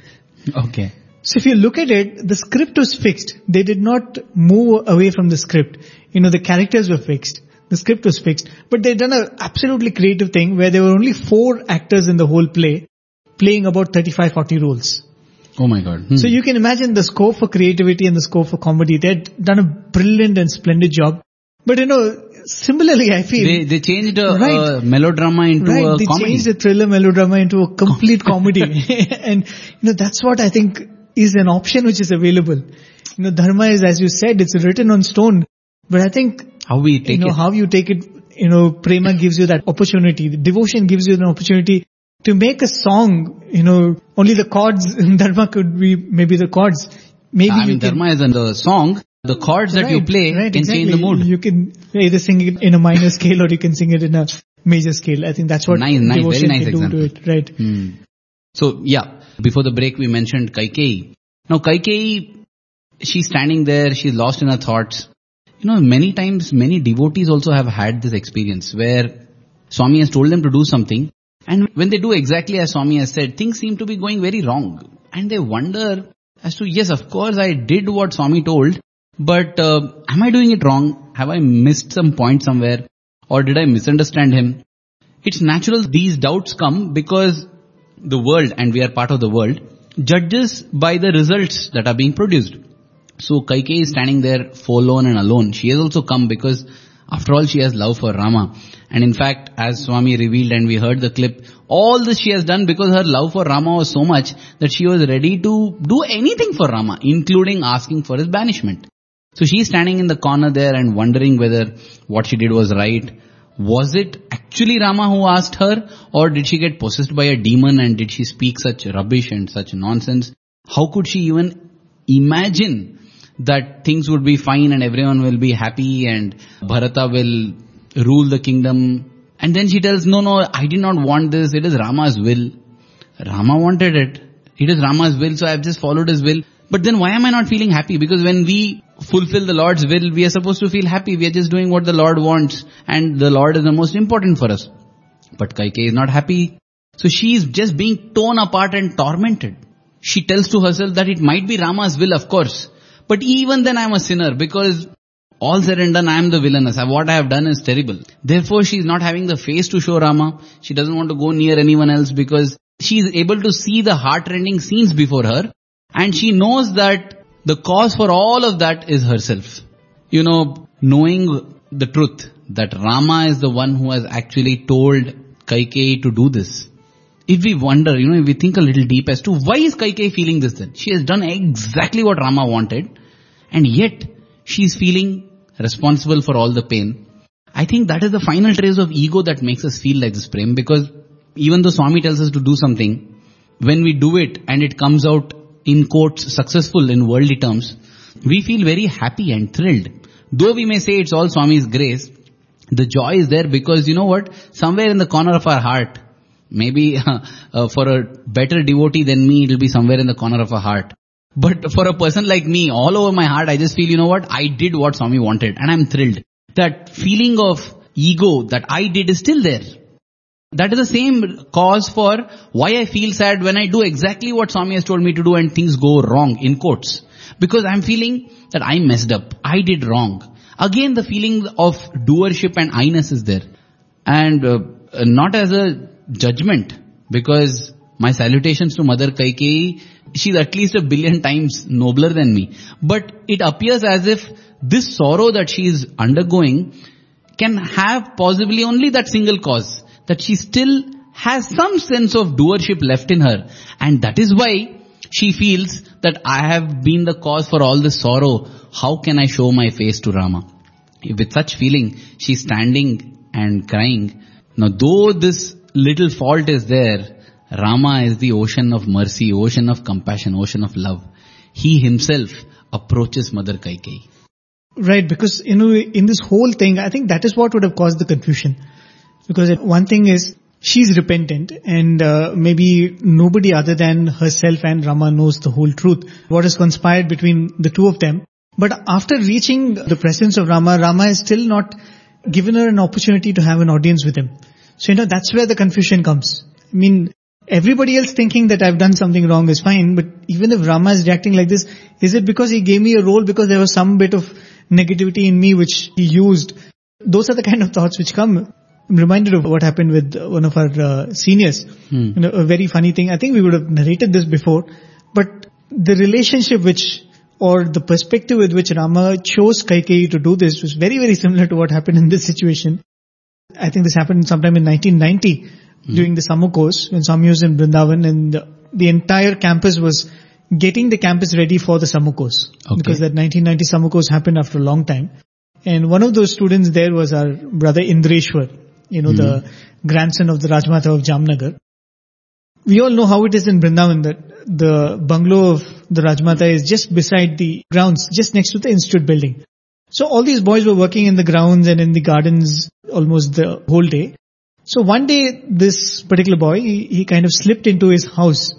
Okay. So if you look at it, the script was fixed. They did not move away from the script. You know, the characters were fixed. The script was fixed. But they'd done an absolutely creative thing where there were only four actors in the whole play playing about thirty-five, forty roles. Oh my God. Hmm. So you can imagine the scope for creativity and the scope for comedy. They had done a brilliant and splendid job. But you know, similarly, I feel... They, they changed a, right, a melodrama into right, a they comedy. They changed a thriller melodrama into a complete comedy. And, you know, that's what I think is an option which is available. You know, dharma is, as you said, it's written on stone. But I think... How we take it. You know, it. how you take it, you know, prema gives you that opportunity. The devotion gives you an opportunity to make a song, you know, only the chords in dharma could be maybe the chords. Maybe I mean, dharma is in the song. The chords right, that you play right, can exactly. change the mood. You can either sing it in a minor scale or you can sing it in a major scale. I think that's what nice, nice, devotion very nice can example. do to it. Right. Hmm. So, yeah, before the break we mentioned Kaikeyi. Now, Kaikeyi, she's standing there, she's lost in her thoughts. You know, many times, many devotees also have had this experience where Swami has told them to do something and when they do exactly as Swami has said, things seem to be going very wrong. And they wonder as to, yes, of course, I did what Swami told. But uh, am I doing it wrong? Have I missed some point somewhere? Or did I misunderstand him? It's natural these doubts come because the world, and we are part of the world, judges by the results that are being produced. So Kaikeyi is standing there forlorn and alone. She has also come because after all she has love for Rama. And in fact, as Swami revealed and we heard the clip, all this she has done because her love for Rama was so much that she was ready to do anything for Rama, including asking for his banishment. So she's standing in the corner there and wondering whether what she did was right. Was it actually Rama who asked her, or did she get possessed by a demon and did she speak such rubbish and such nonsense? How could she even imagine that things would be fine and everyone will be happy and Bharata will rule the kingdom? And then she tells, no, no, I did not want this. It is Rama's will. Rama wanted it. It is Rama's will, so I have just followed his will. But then why am I not feeling happy? Because when we fulfill the Lord's will, we are supposed to feel happy. We are just doing what the Lord wants and the Lord is the most important for us. But Kaikeyi is not happy. So she is just being torn apart and tormented. She tells to herself that it might be Rama's will, of course. But even then I am a sinner because all said and done I am the villainous. What I have done is terrible. Therefore she is not having the face to show Rama. She doesn't want to go near anyone else because she is able to see the heart-rending scenes before her. And she knows that the cause for all of that is herself. You know, knowing the truth that Rama is the one who has actually told Kaikeyi to do this. If we wonder, you know, if we think a little deep as to why is Kaikeyi feeling this then? She has done exactly what Rama wanted and yet she is feeling responsible for all the pain. I think that is the final trace of ego that makes us feel like this, Prem, because even though Swami tells us to do something, when we do it and it comes out in quotes, successful in worldly terms, we feel very happy and thrilled. Though we may say it's all Swami's grace, the joy is there because you know what? Somewhere in the corner of our heart, maybe uh, uh, for a better devotee than me, it'll be somewhere in the corner of our heart. But for a person like me, all over my heart, I just feel, you know what? I did what Swami wanted and I'm thrilled. That feeling of ego that I did is still there. That is the same cause for why I feel sad when I do exactly what Swami has told me to do and things go wrong, in quotes. Because I'm feeling that I messed up, I did wrong. Again, the feeling of doership and I-ness is there. And uh, not as a judgment, because my salutations to Mother Kaikeyi, she's at least a billion times nobler than me. But it appears as if this sorrow that she is undergoing can have possibly only that single cause. That she still has some sense of doership left in her. And that is why she feels that I have been the cause for all this sorrow. How can I show my face to Rama? With such feeling, she's standing and crying. Now, though this little fault is there, Rama is the ocean of mercy, ocean of compassion, ocean of love. He himself approaches Mother Kaikeyi. Right, because you know, in this whole thing, I think that is what would have caused the confusion. Because one thing is, she's repentant and uh, maybe nobody other than herself and Rama knows the whole truth, what has conspired between the two of them. But after reaching the presence of Rama, Rama is still not given her an opportunity to have an audience with him. So, you know, that's where the confusion comes. I mean, everybody else thinking that I've done something wrong is fine, but even if Rama is reacting like this, is it because he gave me a role because there was some bit of negativity in me which he used? Those are the kind of thoughts which come. I'm reminded of what happened with one of our uh, seniors. Hmm. You know, a very funny thing. I think we would have narrated this before, but the relationship which, or the perspective with which Rama chose Kaikeyi to do this was very, very similar to what happened in this situation. I think this happened sometime in nineteen ninety mm. during the summer course when Swami was in Brindavan, and the, the entire campus was getting the campus ready for the summer course. Okay. Because that nineteen ninety summer course happened after a long time. And one of those students there was our brother Indreshwar, you know, mm. the grandson of the Rajmatha of Jamnagar. We all know how it is in Brindavan that the bungalow of the Rajmatha is just beside the grounds, just next to the institute building. So all these boys were working in the grounds and in the gardens almost the whole day. So one day this particular boy, he, he kind of slipped into his house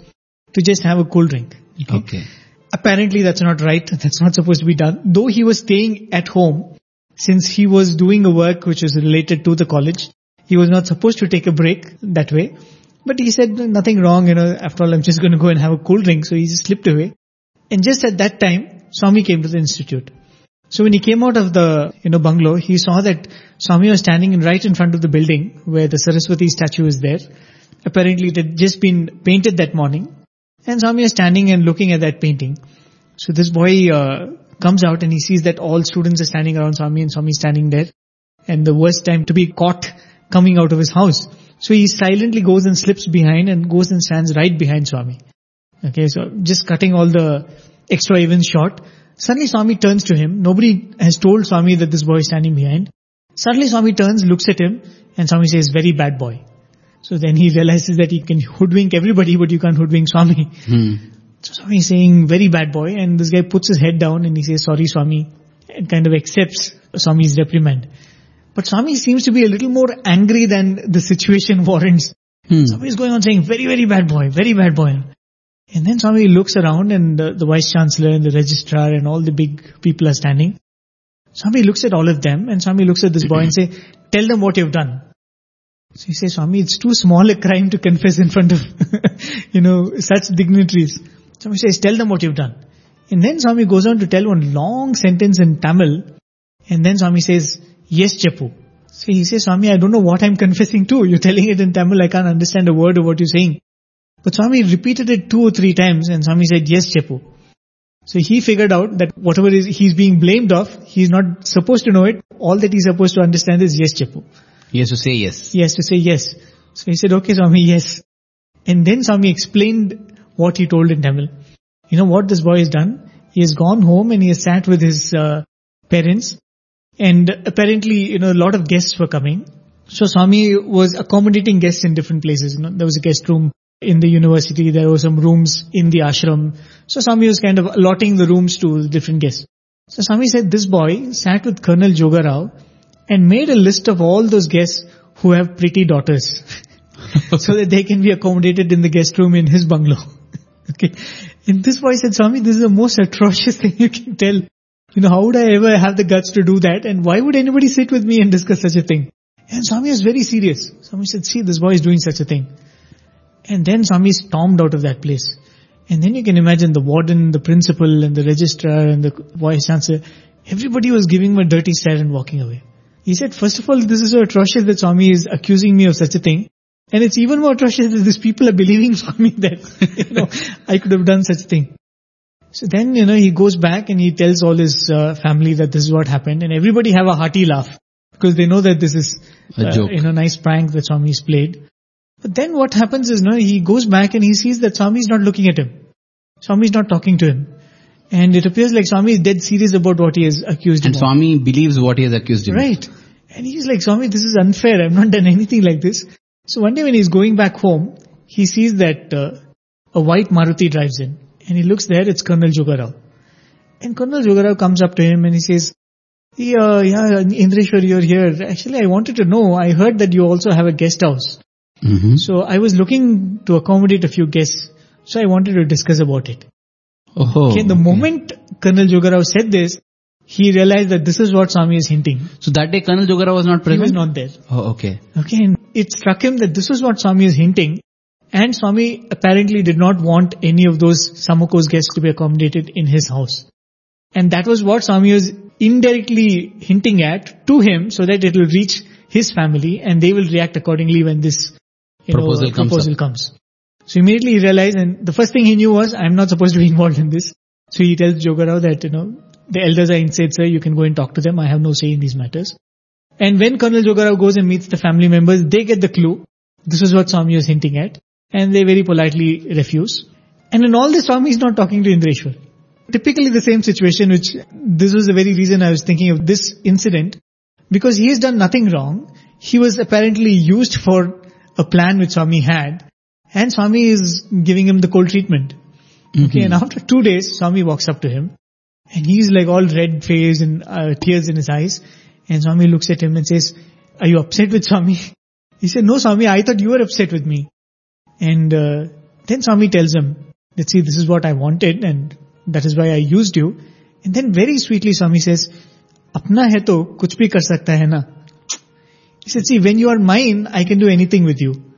to just have a cool drink. Okay? Okay. Apparently that's not right. That's not supposed to be done. Though he was staying at home, since he was doing a work which was related to the college, he was not supposed to take a break that way. But he said, nothing wrong, you know, after all, I'm just going to go and have a cool drink. So he just slipped away. And just at that time, Swami came to the institute. So when he came out of the, you know, bungalow, he saw that Swami was standing in right in front of the building where the Saraswati statue is there. Apparently it had just been painted that morning. And Swami was standing and looking at that painting. So this boy uh, comes out and he sees that all students are standing around Swami and Swami is standing there. And the worst time to be caught coming out of his house. So he silently goes and slips behind and goes and stands right behind Swami. Okay, so just cutting all the extra events short. Suddenly Swami turns to him. Nobody has told Swami that this boy is standing behind. Suddenly Swami turns, looks at him, and Swami says, very bad boy. So then he realizes that he can hoodwink everybody, but you can't hoodwink Swami. Hmm. So Swami is saying, very bad boy, and this guy puts his head down and he says, sorry Swami, and kind of accepts Swami's reprimand. But Swami seems to be a little more angry than the situation warrants. Hmm. Swami is going on saying, very, very bad boy, very bad boy. And then Swami looks around and the, the Vice Chancellor and the Registrar and all the big people are standing. Swami looks at all of them and Swami looks at this boy and say, tell them what you've done. So he says, Swami, it's too small a crime to confess in front of, you know, such dignitaries. Swami says, tell them what you've done. And then Swami goes on to tell one long sentence in Tamil. And then Swami says, yes, Chappu. So he says, Swami, I don't know what I'm confessing to. You're telling it in Tamil. I can't understand a word of what you're saying. But Swami repeated it two or three times and Swami said, yes, Chappu. So he figured out that whatever is he's being blamed of, he's not supposed to know it. All that he's supposed to understand is yes, Chappu. He has to say yes. He has to say yes. So he said, okay, Swami, yes. And then Swami explained what he told in Tamil. You know what this boy has done? He has gone home and he has sat with his uh, parents. And apparently, you know, a lot of guests were coming. So Swami was accommodating guests in different places. You know, there was a guest room in the university. There were some rooms in the ashram. So Swami was kind of allotting the rooms to different guests. So Swami said this boy sat with Colonel Joga Rao and made a list of all those guests who have pretty daughters so that they can be accommodated in the guest room in his bungalow. Okay. And this boy said, Swami, this is the most atrocious thing you can tell. You know, how would I ever have the guts to do that? And why would anybody sit with me and discuss such a thing? And Swami was very serious. Swami said, see, this boy is doing such a thing. And then Swami stormed out of that place. And then you can imagine the warden, the principal and the registrar and the vice chancellor. Everybody was giving him a dirty stare and walking away. He said, first of all, this is so atrocious that Swami is accusing me of such a thing. And it's even more atrocious that these people are believing Swami that, you know, I could have done such a thing. So then, you know, he goes back and he tells all his uh, family that this is what happened, and everybody have a hearty laugh because they know that this is a uh, joke. You know, nice prank that Swami's played. But then what happens is, you know, he goes back and he sees that Swami's not looking at him. Swami's not talking to him. And it appears like Swami is dead serious about what he has accused and him of. And Swami believes what he has accused him of. Right. And he's like, Swami, this is unfair. I've not done anything like this. So one day when he's going back home, he sees that uh, a white Maruti drives in, and he looks there, it's Colonel Joga Rao. And Colonel Joga Rao comes up to him and he says, yeah, yeah, Indreshwar, you're here. Actually, I wanted to know, I heard that you also have a guest house. Mm-hmm. So I was looking to accommodate a few guests, so I wanted to discuss about it. Oh, okay, the okay. moment Colonel Joga Rao said this, he realized that this is what Swami is hinting. So that day Colonel Joga Rao was not present? He was not there. Oh, okay. Okay, and it struck him that this is what Swami is hinting, and Swami apparently did not want any of those Samako's guests to be accommodated in his house. And that was what Swami was indirectly hinting at to him, so that it will reach his family and they will react accordingly when this you proposal, know, comes, proposal comes. So immediately he realized, and the first thing he knew was, I'm not supposed to be involved in this. So he tells Joga Rao that, you know, the elders are inside, sir, you can go and talk to them. I have no say in these matters. And when Colonel Joga Rao goes and meets the family members, they get the clue. This is what Swami was hinting at. And they very politely refuse. And in all this, Swami is not talking to Indreshwar. Typically the same situation, which this was the very reason I was thinking of this incident. Because he has done nothing wrong. He was apparently used for a plan which Swami had. And Swami is giving him the cold treatment. Mm-hmm. Okay, and after two days, Swami walks up to him. And he's like all red faced and uh, tears in his eyes. And Swami looks at him and says, are you upset with Swami? He said, no Swami, I thought you were upset with me. And uh, then Swami tells him, let's see, this is what I wanted and that is why I used you. And then very sweetly Swami says, apna hai to kuch bhi kar sakta hai na. He said, see, when you are mine, I can do anything with you.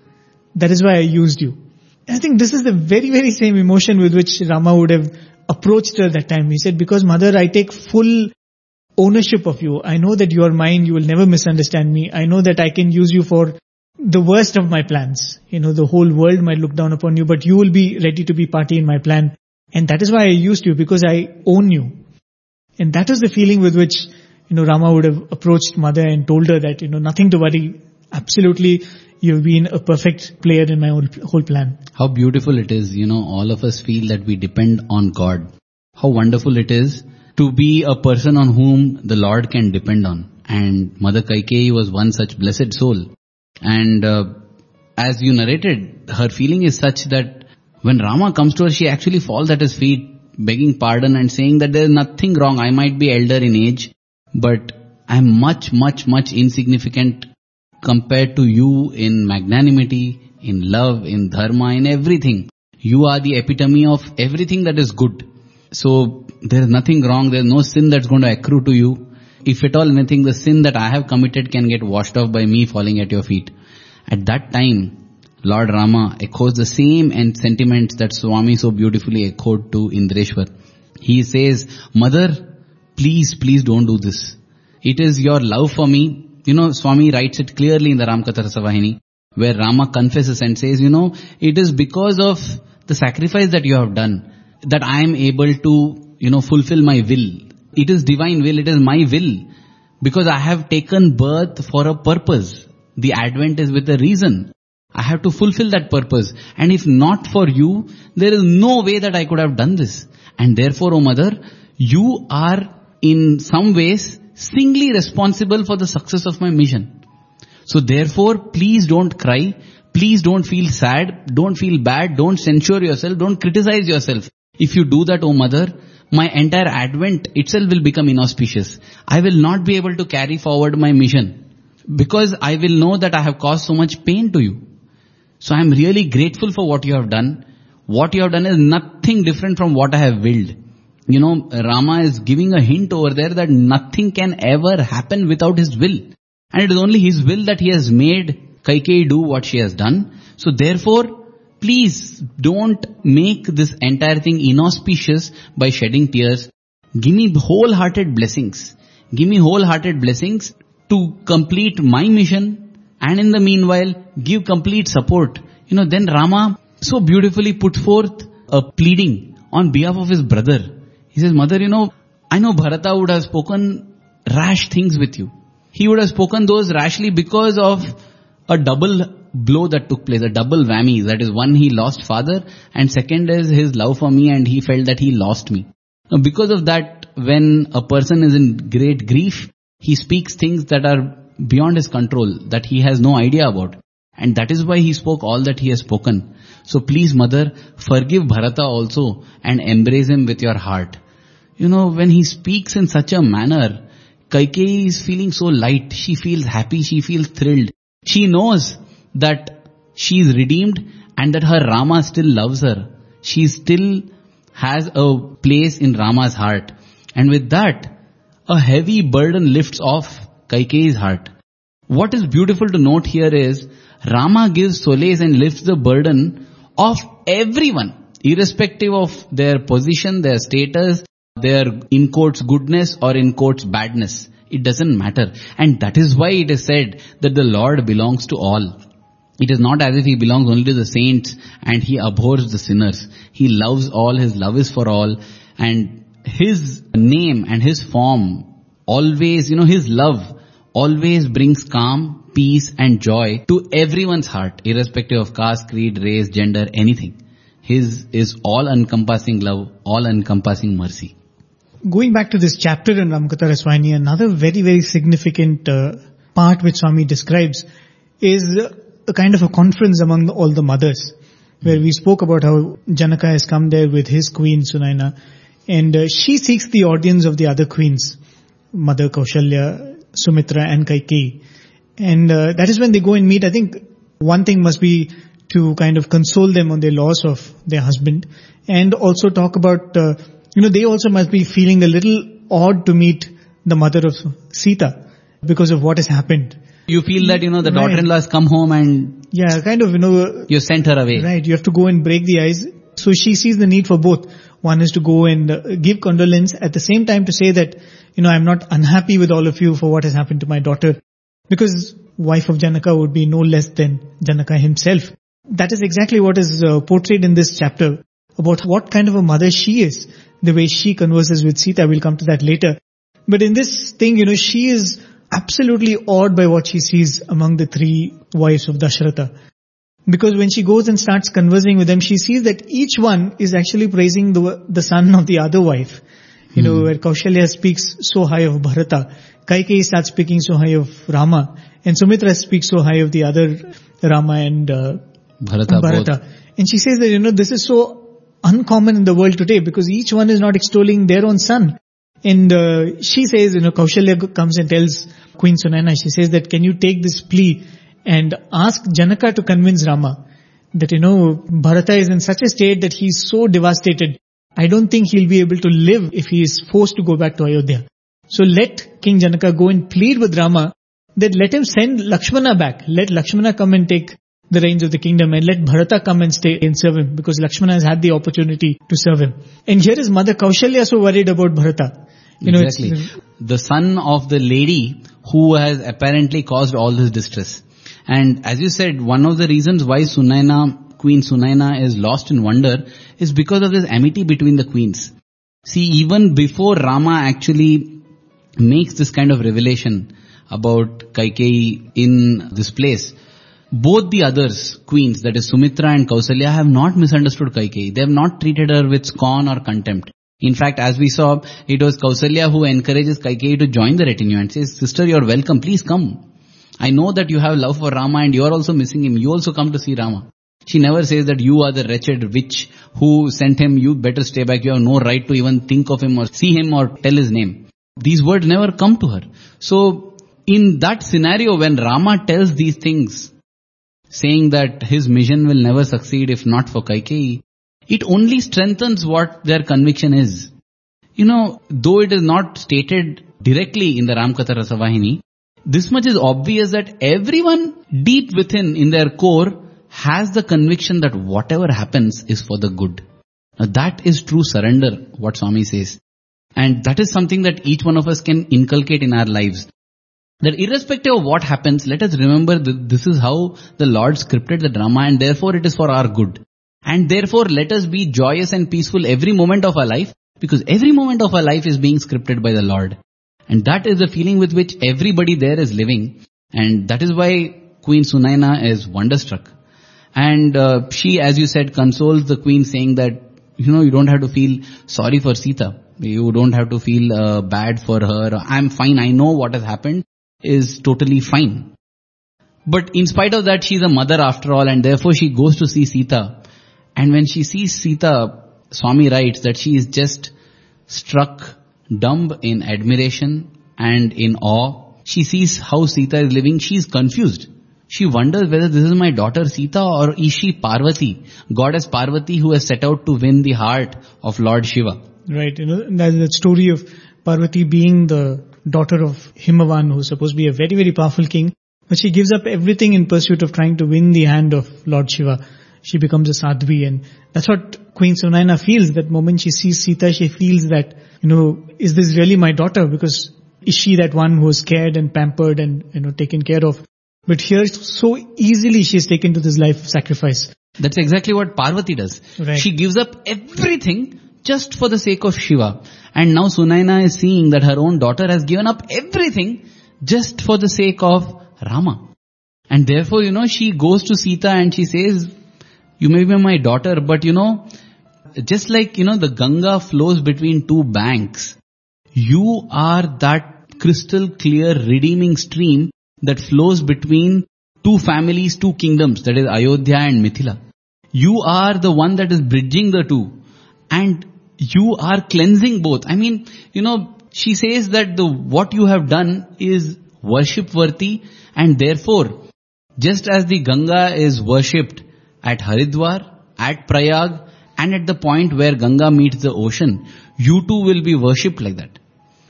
That is why I used you. And I think this is the very, very same emotion with which Rama would have approached her that time. He said, because mother, I take full ownership of you. I know that you are mine. You will never misunderstand me. I know that I can use you for the worst of my plans. You know, the whole world might look down upon you, but you will be ready to be party in my plan. And that is why I used you, because I own you. And that is the feeling with which, you know, Rama would have approached mother and told her that, you know, nothing to worry. Absolutely, you've been a perfect player in my whole, whole plan. How beautiful it is, you know, all of us feel that we depend on God. How wonderful it is to be a person on whom the Lord can depend on. And Mother Kaikeyi was one such blessed soul. And uh, as you narrated, her feeling is such that when Rama comes to her, she actually falls at his feet, begging pardon and saying that there is nothing wrong. I might be elder in age, but I am much, much, much insignificant compared to you in magnanimity, in love, in dharma, in everything. You are the epitome of everything that is good. So there is nothing wrong. There is no sin that's going to accrue to you. If at all anything, the sin that I have committed can get washed off by me falling at your feet. At that time, Lord Rama echoes the same and sentiments that Swami so beautifully echoed to Indreshwar. He says, Mother, please, please don't do this. It is your love for me. You know, Swami writes it clearly in the Ramakatha Rasavahini, where Rama confesses and says, you know, it is because of the sacrifice that you have done that I am able to, you know, fulfill my will. It is divine will. It is my will because I have taken birth for a purpose. The advent is with a reason. I have to fulfill that purpose. And if not for you, there is no way that I could have done this. And therefore, O Mother, you are in some ways singly responsible for the success of my mission. So therefore, please don't cry. Please don't feel sad. Don't feel bad. Don't censure yourself. Don't criticize yourself. If you do that, O Mother, my entire advent itself will become inauspicious. I will not be able to carry forward my mission because I will know that I have caused so much pain to you. So I am really grateful for what you have done. What you have done is nothing different from what I have willed. You know, Rama is giving a hint over there that nothing can ever happen without his will. And it is only his will that he has made Kaikeyi do what she has done. So therefore, please don't make this entire thing inauspicious by shedding tears. Give me wholehearted blessings. Give me wholehearted blessings to complete my mission. And in the meanwhile, give complete support. You know, then Rama so beautifully put forth a pleading on behalf of his brother. He says, Mother, you know, I know Bharata would have spoken rash things with you. He would have spoken those rashly because of a double blow that took place, a double whammy. That is, one, he lost father, and second is his love for me, and he felt that he lost me. Now, because of that, when a person is in great grief, he speaks things that are beyond his control, that he has no idea about. And that is why he spoke all that he has spoken. So please, mother, forgive Bharata also and embrace him with your heart. You know, when he speaks in such a manner, Kaikeyi is feeling so light. She feels happy. She feels thrilled. She knows that she is redeemed and that her Rama still loves her. She still has a place in Rama's heart. And with that, a heavy burden lifts off Kaikeyi's heart. What is beautiful to note here is Rama gives solace and lifts the burden of everyone, irrespective of their position, their status, their in quotes goodness or in quotes badness. It doesn't matter. And that is why it is said that the Lord belongs to all. It is not as if he belongs only to the saints and he abhors the sinners. He loves all, his love is for all, and his name and his form always, you know, his love always brings calm, peace and joy to everyone's heart, irrespective of caste, creed, race, gender, anything. His is all-encompassing love, all-encompassing mercy. Going back to this chapter in Ramakatha Rasavahini, another very, very significant uh, part which Swami describes is a kind of a conference among all the mothers, where we spoke about how Janaka has come there with his queen, Sunayana, and uh, she seeks the audience of the other queens, Mother Kaushalya, Sumitra and Kaikeyi. And uh, that is when they go and meet. I think one thing must be to kind of console them on their loss of their husband, and also talk about... Uh, You know, they also must be feeling a little odd to meet the mother of Sita because of what has happened. You feel that, you know, the right. daughter-in-law has come home and... Yeah, kind of, you know... You sent her away. Right, you have to go and break the ice. So she sees the need for both. One is to go and uh, give condolence, at the same time to say that, you know, I'm not unhappy with all of you for what has happened to my daughter. Because wife of Janaka would be no less than Janaka himself. That is exactly what is uh, portrayed in this chapter about what kind of a mother she is. The way she converses with Sita, we'll come to that later. But in this thing, you know, she is absolutely awed by what she sees among the three wives of Dasharatha. Because when she goes and starts conversing with them, she sees that each one is actually praising the the son of the other wife. You hmm. know, where Kaushalya speaks so high of Bharata, Kaikeyi starts speaking so high of Rama, and Sumitra speaks so high of the other Rama and uh, Bharata. Bharata. And she says that, you know, this is so uncommon in the world today, because each one is not extolling their own son. And uh, she says, you know, Kaushalya comes and tells Queen Sunayana, she says that, can you take this plea and ask Janaka to convince Rama that, you know, Bharata is in such a state that he's so devastated. I don't think he'll be able to live if he is forced to go back to Ayodhya. So let King Janaka go and plead with Rama that let him send Lakshmana back. Let Lakshmana come and take the reins of the kingdom, and let Bharata come and stay and serve him, because Lakshmana has had the opportunity to serve him. And here is Mother Kaushalya so worried about Bharata. You know, exactly. It's, uh, the son of the lady who has apparently caused all this distress. And as you said, one of the reasons why Sunayana, Queen Sunayana is lost in wonder is because of this amity between the queens. See, even before Rama actually makes this kind of revelation about Kaikeyi in this place, both the others, queens, that is Sumitra and Kausalya, have not misunderstood Kaikeyi. They have not treated her with scorn or contempt. In fact, as we saw, it was Kausalya who encourages Kaikeyi to join the retinue and says, sister, you are welcome, please come. I know that you have love for Rama and you are also missing him. You also come to see Rama. She never says that you are the wretched witch who sent him, you better stay back, you have no right to even think of him or see him or tell his name. These words never come to her. So, in that scenario, when Rama tells these things, saying that his mission will never succeed if not for Kaikeyi, it only strengthens what their conviction is. You know, though it is not stated directly in the Ramakatha Rasavahini, this much is obvious that everyone deep within, in their core, has the conviction that whatever happens is for the good. Now that is true surrender, what Swami says. And that is something that each one of us can inculcate in our lives. That irrespective of what happens, let us remember that this is how the Lord scripted the drama, and therefore it is for our good. And therefore let us be joyous and peaceful every moment of our life, because every moment of our life is being scripted by the Lord. And that is the feeling with which everybody there is living. And that is why Queen Sunayana is wonderstruck. And uh, she, as you said, consoles the queen saying that, you know, you don't have to feel sorry for Sita. You don't have to feel uh, bad for her. I'm fine. I know what has happened is totally fine. But in spite of that, she is a mother after all, and therefore she goes to see Sita And when she sees Sita, Swami writes that she is just struck dumb in admiration and in awe. She sees how Sita is living. She is confused. She wonders whether this is my daughter Sita or is she Parvati, goddess Parvati who has set out to win the heart of Lord Shiva. Right. You know, that's the story of Parvati being the daughter of Himavan, who is supposed to be a very, very powerful king. But she gives up everything in pursuit of trying to win the hand of Lord Shiva. She becomes a sadhvi, and that's what Queen Sunayana feels. That moment she sees Sita, she feels that, you know, is this really my daughter? Because is she that one who is cared and pampered and, you know, taken care of? But here, so easily she is taken to this life of sacrifice. That's exactly what Parvati does. Right. She gives up everything just for the sake of Shiva. And now Sunayana is seeing that her own daughter has given up everything just for the sake of Rama. And therefore, you know, she goes to Sita and she says, you may be my daughter, but you know, just like, you know, the Ganga flows between two banks, you are that crystal clear redeeming stream that flows between two families, two kingdoms, that is Ayodhya and Mithila. You are the one that is bridging the two, and you are cleansing both. I mean, you know, she says that the what you have done is worship worthy, and therefore, just as the Ganga is worshipped at Haridwar, at Prayag, and at the point where Ganga meets the ocean, you too will be worshipped like that.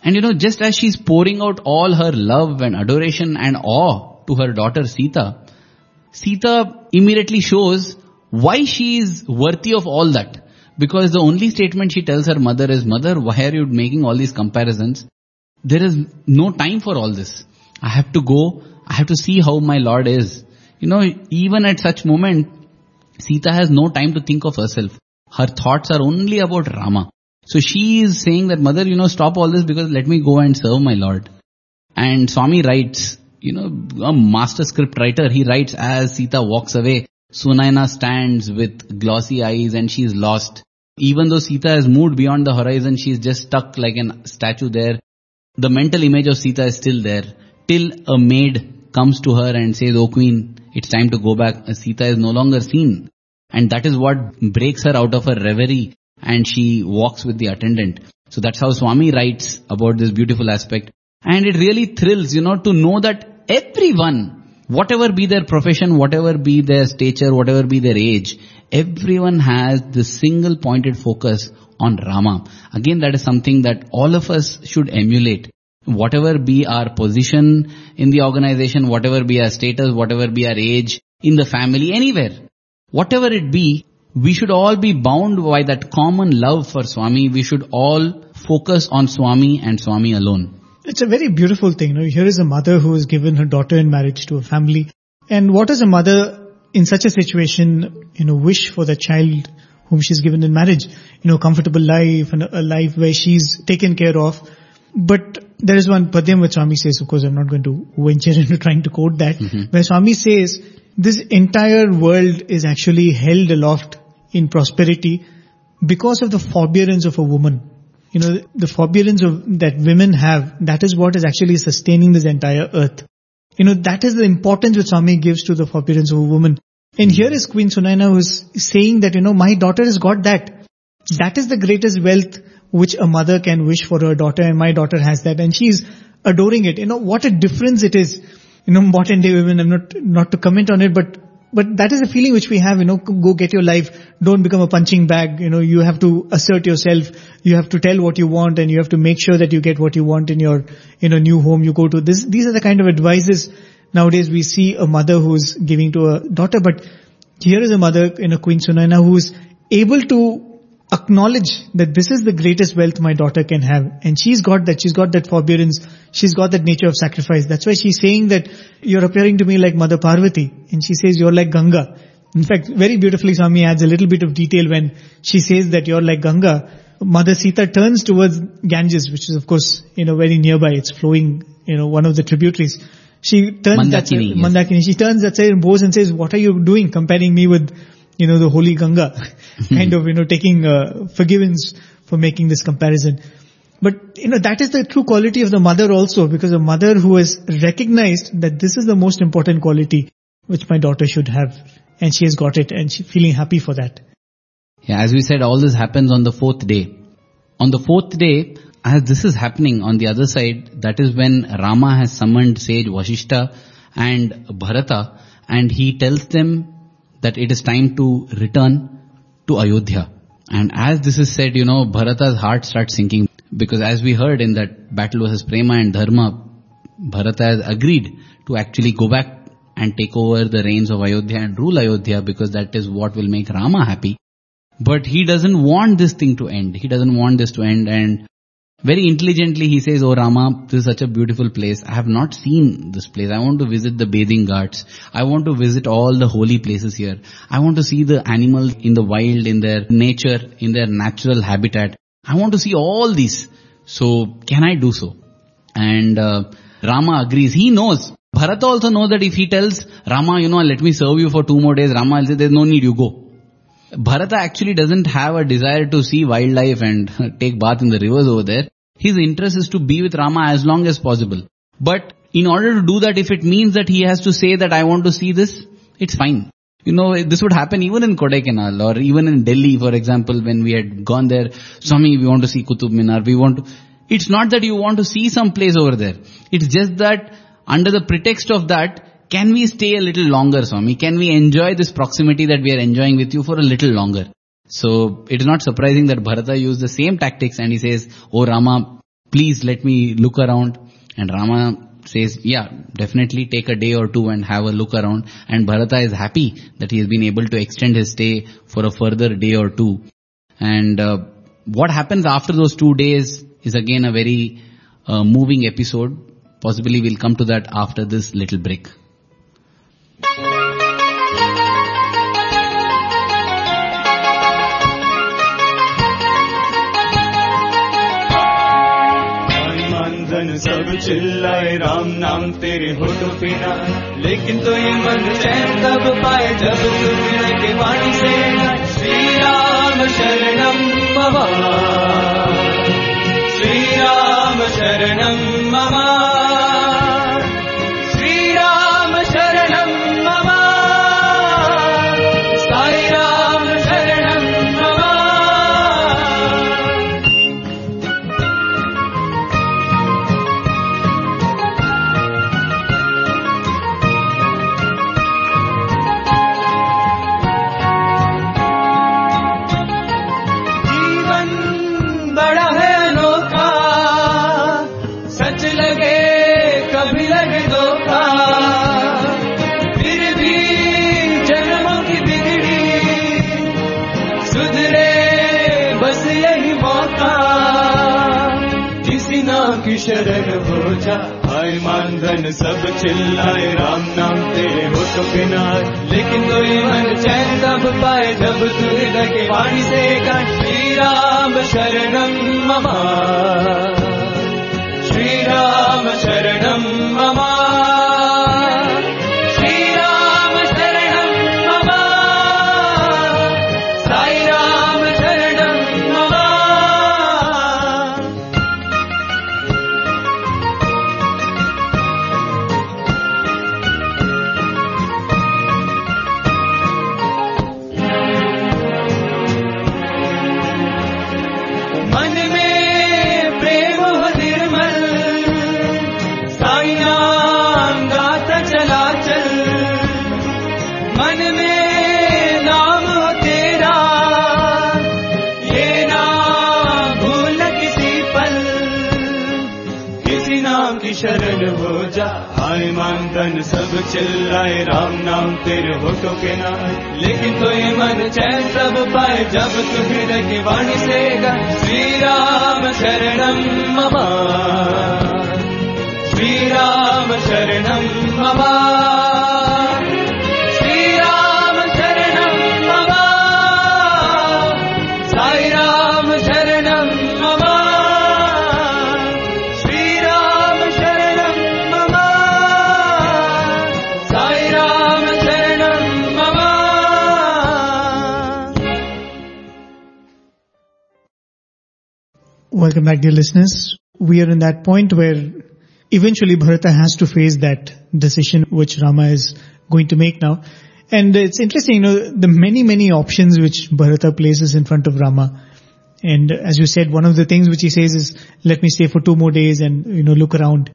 And you know, just as she's pouring out all her love and adoration and awe to her daughter Sita, Sita immediately shows why she is worthy of all that. Because the only statement she tells her mother is, Mother, why are you making all these comparisons? There is no time for all this. I have to go. I have to see how my Lord is. You know, even at such moment, Sita has no time to think of herself. Her thoughts are only about Rama. So she is saying that, Mother, you know, stop all this because let me go and serve my Lord. And Swami writes, you know, a master script writer, he writes, as Sita walks away, Sunayana stands with glossy eyes and she is lost. Even though Sita has moved beyond the horizon, she is just stuck like a statue there. The mental image of Sita is still there till a maid comes to her and says, Oh Queen, it's time to go back. Sita is no longer seen. And that is what breaks her out of her reverie. And she walks with the attendant. So that's how Swami writes about this beautiful aspect. And it really thrills, you know, to know that everyone, whatever be their profession, whatever be their stature, whatever be their age, everyone has this single pointed focus on Rama. Again, that is something that all of us should emulate. Whatever be our position in the organization, whatever be our status, whatever be our age, in the family, anywhere, whatever it be, we should all be bound by that common love for Swami. We should all focus on Swami and Swami alone. It's a very beautiful thing. You know, here is a mother who has given her daughter in marriage to a family. And what does a mother in such a situation, you know, wish for the child whom she's given in marriage? You know, comfortable life and a life where she's taken care of. But there is one padyam which Swami says, of course, I'm not going to venture into trying to quote that, mm-hmm. where Swami says, this entire world is actually held aloft in prosperity because of the forbearance of a woman. You know, the forbearance of, that women have, that is what is actually sustaining this entire earth. You know, that is the importance which Swami gives to the forbearance of a woman. And here is Queen Sunayana who is saying that, you know, my daughter has got that. That is the greatest wealth which a mother can wish for her daughter, and my daughter has that. And she is adoring it. You know, what a difference it is. You know, modern day women, I'm not, not to comment on it, but, but that is a feeling which we have, you know, go get your life, don't become a punching bag, you know, you have to assert yourself, you have to tell what you want, and you have to make sure that you get what you want in your, in a new home you go to. This, these are the kind of advices nowadays we see a mother who's giving to a daughter, but here is a mother, you know, Queen Sunayana, who's able to acknowledge that this is the greatest wealth my daughter can have, and she's got that, she's got that forbearance, she's got that nature of sacrifice. That's why she's saying that you're appearing to me like Mother Parvati, and she says you're like Ganga. In fact, very beautifully Swami adds a little bit of detail when she says that you're like Ganga. Mother Sita turns towards Ganges, which is of course, you know, very nearby, it's flowing, you know, one of the tributaries. She turns Mandakini, that yes. Mandakini. She turns that side and bows and says, what are you doing comparing me with, you know, the holy Ganga? Kind of, you know, taking uh, forgiveness for making this comparison. But, you know, that is the true quality of the mother also, because a mother who has recognized that this is the most important quality which my daughter should have, and she has got it, and she's feeling happy for that. Yeah, as we said, all this happens on the fourth day. On the fourth day, as this is happening on the other side, that is when Rama has summoned Sage Vasishta and Bharata, and he tells them that it is time to return to Ayodhya. And as this is said, you know, Bharata's heart starts sinking, because as we heard in that battle versus Prema and Dharma, Bharata has agreed to actually go back and take over the reins of Ayodhya and rule Ayodhya, because that is what will make Rama happy. But he doesn't want this thing to end. He doesn't want this to end. And very intelligently he says, "Oh Rama, this is such a beautiful place. I have not seen this place. I want to visit the bathing ghats. I want to visit all the holy places here. I want to see the animals in the wild, in their nature, in their natural habitat. I want to see all these. So can I do so?" And uh, Rama agrees. He knows. Bharata also knows that if he tells Rama, you know, let me serve you for two more days, Rama will say, there's no need, you go. Bharata actually doesn't have a desire to see wildlife and take bath in the rivers over there. His interest is to be with Rama as long as possible. But in order to do that, if it means that he has to say that I want to see this, it's fine. You know, this would happen even in Kodaikanal or even in Delhi, for example, when we had gone there, Swami, we want to see Qutub Minar, we want to... It's not that you want to see some place over there. It's just that under the pretext of that, can we stay a little longer, Swami? Can we enjoy this proximity that we are enjoying with you for a little longer? So it is not surprising that Bharata used the same tactics and he says, "Oh Rama, please let me look around." And Rama says, "Yeah, definitely take a day or two and have a look around." And Bharata is happy that he has been able to extend his stay for a further day or two. And uh, what happens after those two days is again a very uh, moving episode. Possibly we'll come to that after this little break. सब चिल्लाए राम नाम तेरे होठों पे ना, लेकिन तो ये मन चैन तब पाए जब सुनने के वाणी से श्री राम शरणम मम, श्री राम शरणम मम, श्री राम शरणम मम, साई राम शरणम मम. जीवन बड़ा है अनोखा, सच लगे कभी लगे धोखा, फिर भी जन्मों की बिगड़ी सुधरे बस यही मौका. किसी ना की शरण हो जा, हाय मानधन सब चिल्लाए राम नाम तेरे होठों पे ना, लेकिन कोई मन चैन तब पाए जब तू हृदय के वाणी से कहे श्री राम शरणम मम, श्री राम शरणम मम. शरण हो जा, हाय मान धन सब चिल्लाए राम नाम तेरे होठों पे ना, लेकिन कोई मन चैन तब पाए जब तू हृदय की वाणी से कहे श्री राम शरणम मम, श्री राम शरणम मम. Welcome back, dear listeners. We are in that point where eventually Bharata has to face that decision which Rama is going to make now. And it's interesting, you know, the many, many options which Bharata places in front of Rama. And as you said, one of the things which he says is, let me stay for two more days and, you know, look around.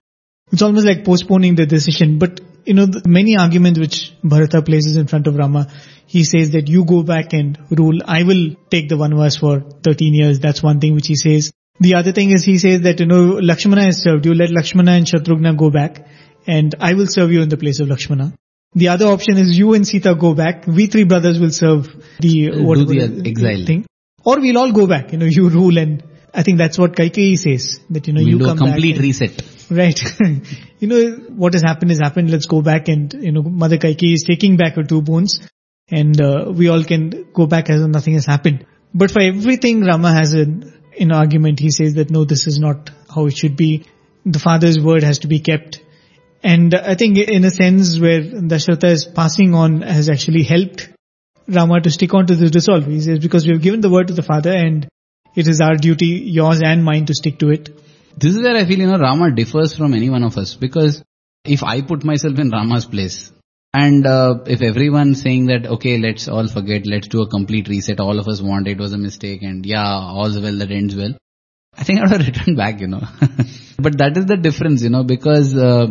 It's almost like postponing the decision. But, you know, the many arguments which Bharata places in front of Rama, he says that you go back and rule. I will take the vanvas for thirteen years. That's one thing which he says. The other thing is he says that, you know, Lakshmana has served you. Let Lakshmana and Shatrugna go back and I will serve you in the place of Lakshmana. The other option is you and Sita go back. We three brothers will serve the, uh, what, the exile thing. Or we'll all go back, you know, you rule. And I think that's what Kaikeyi says, that, you know, we'll you do come a complete back and, reset. Right. You know, what has happened has happened. Let's go back and, you know, Mother Kaikeyi is taking back her two boons and uh, we all can go back as though nothing has happened. But for everything, Rama has an, an argument. He says that, no, this is not how it should be. The father's word has to be kept. And I think in a sense where Dasharatha is passing on has actually helped Rama to stick on to this resolve. He says, because we have given the word to the father and it is our duty, yours and mine, to stick to it. This is where I feel, you know, Rama differs from any one of us, because if I put myself in Rama's place and uh, if everyone's saying that, okay, let's all forget, let's do a complete reset, all of us want it, was a mistake and yeah, all's well that ends well, I think I would have returned back, you know. But that is the difference, you know, because uh,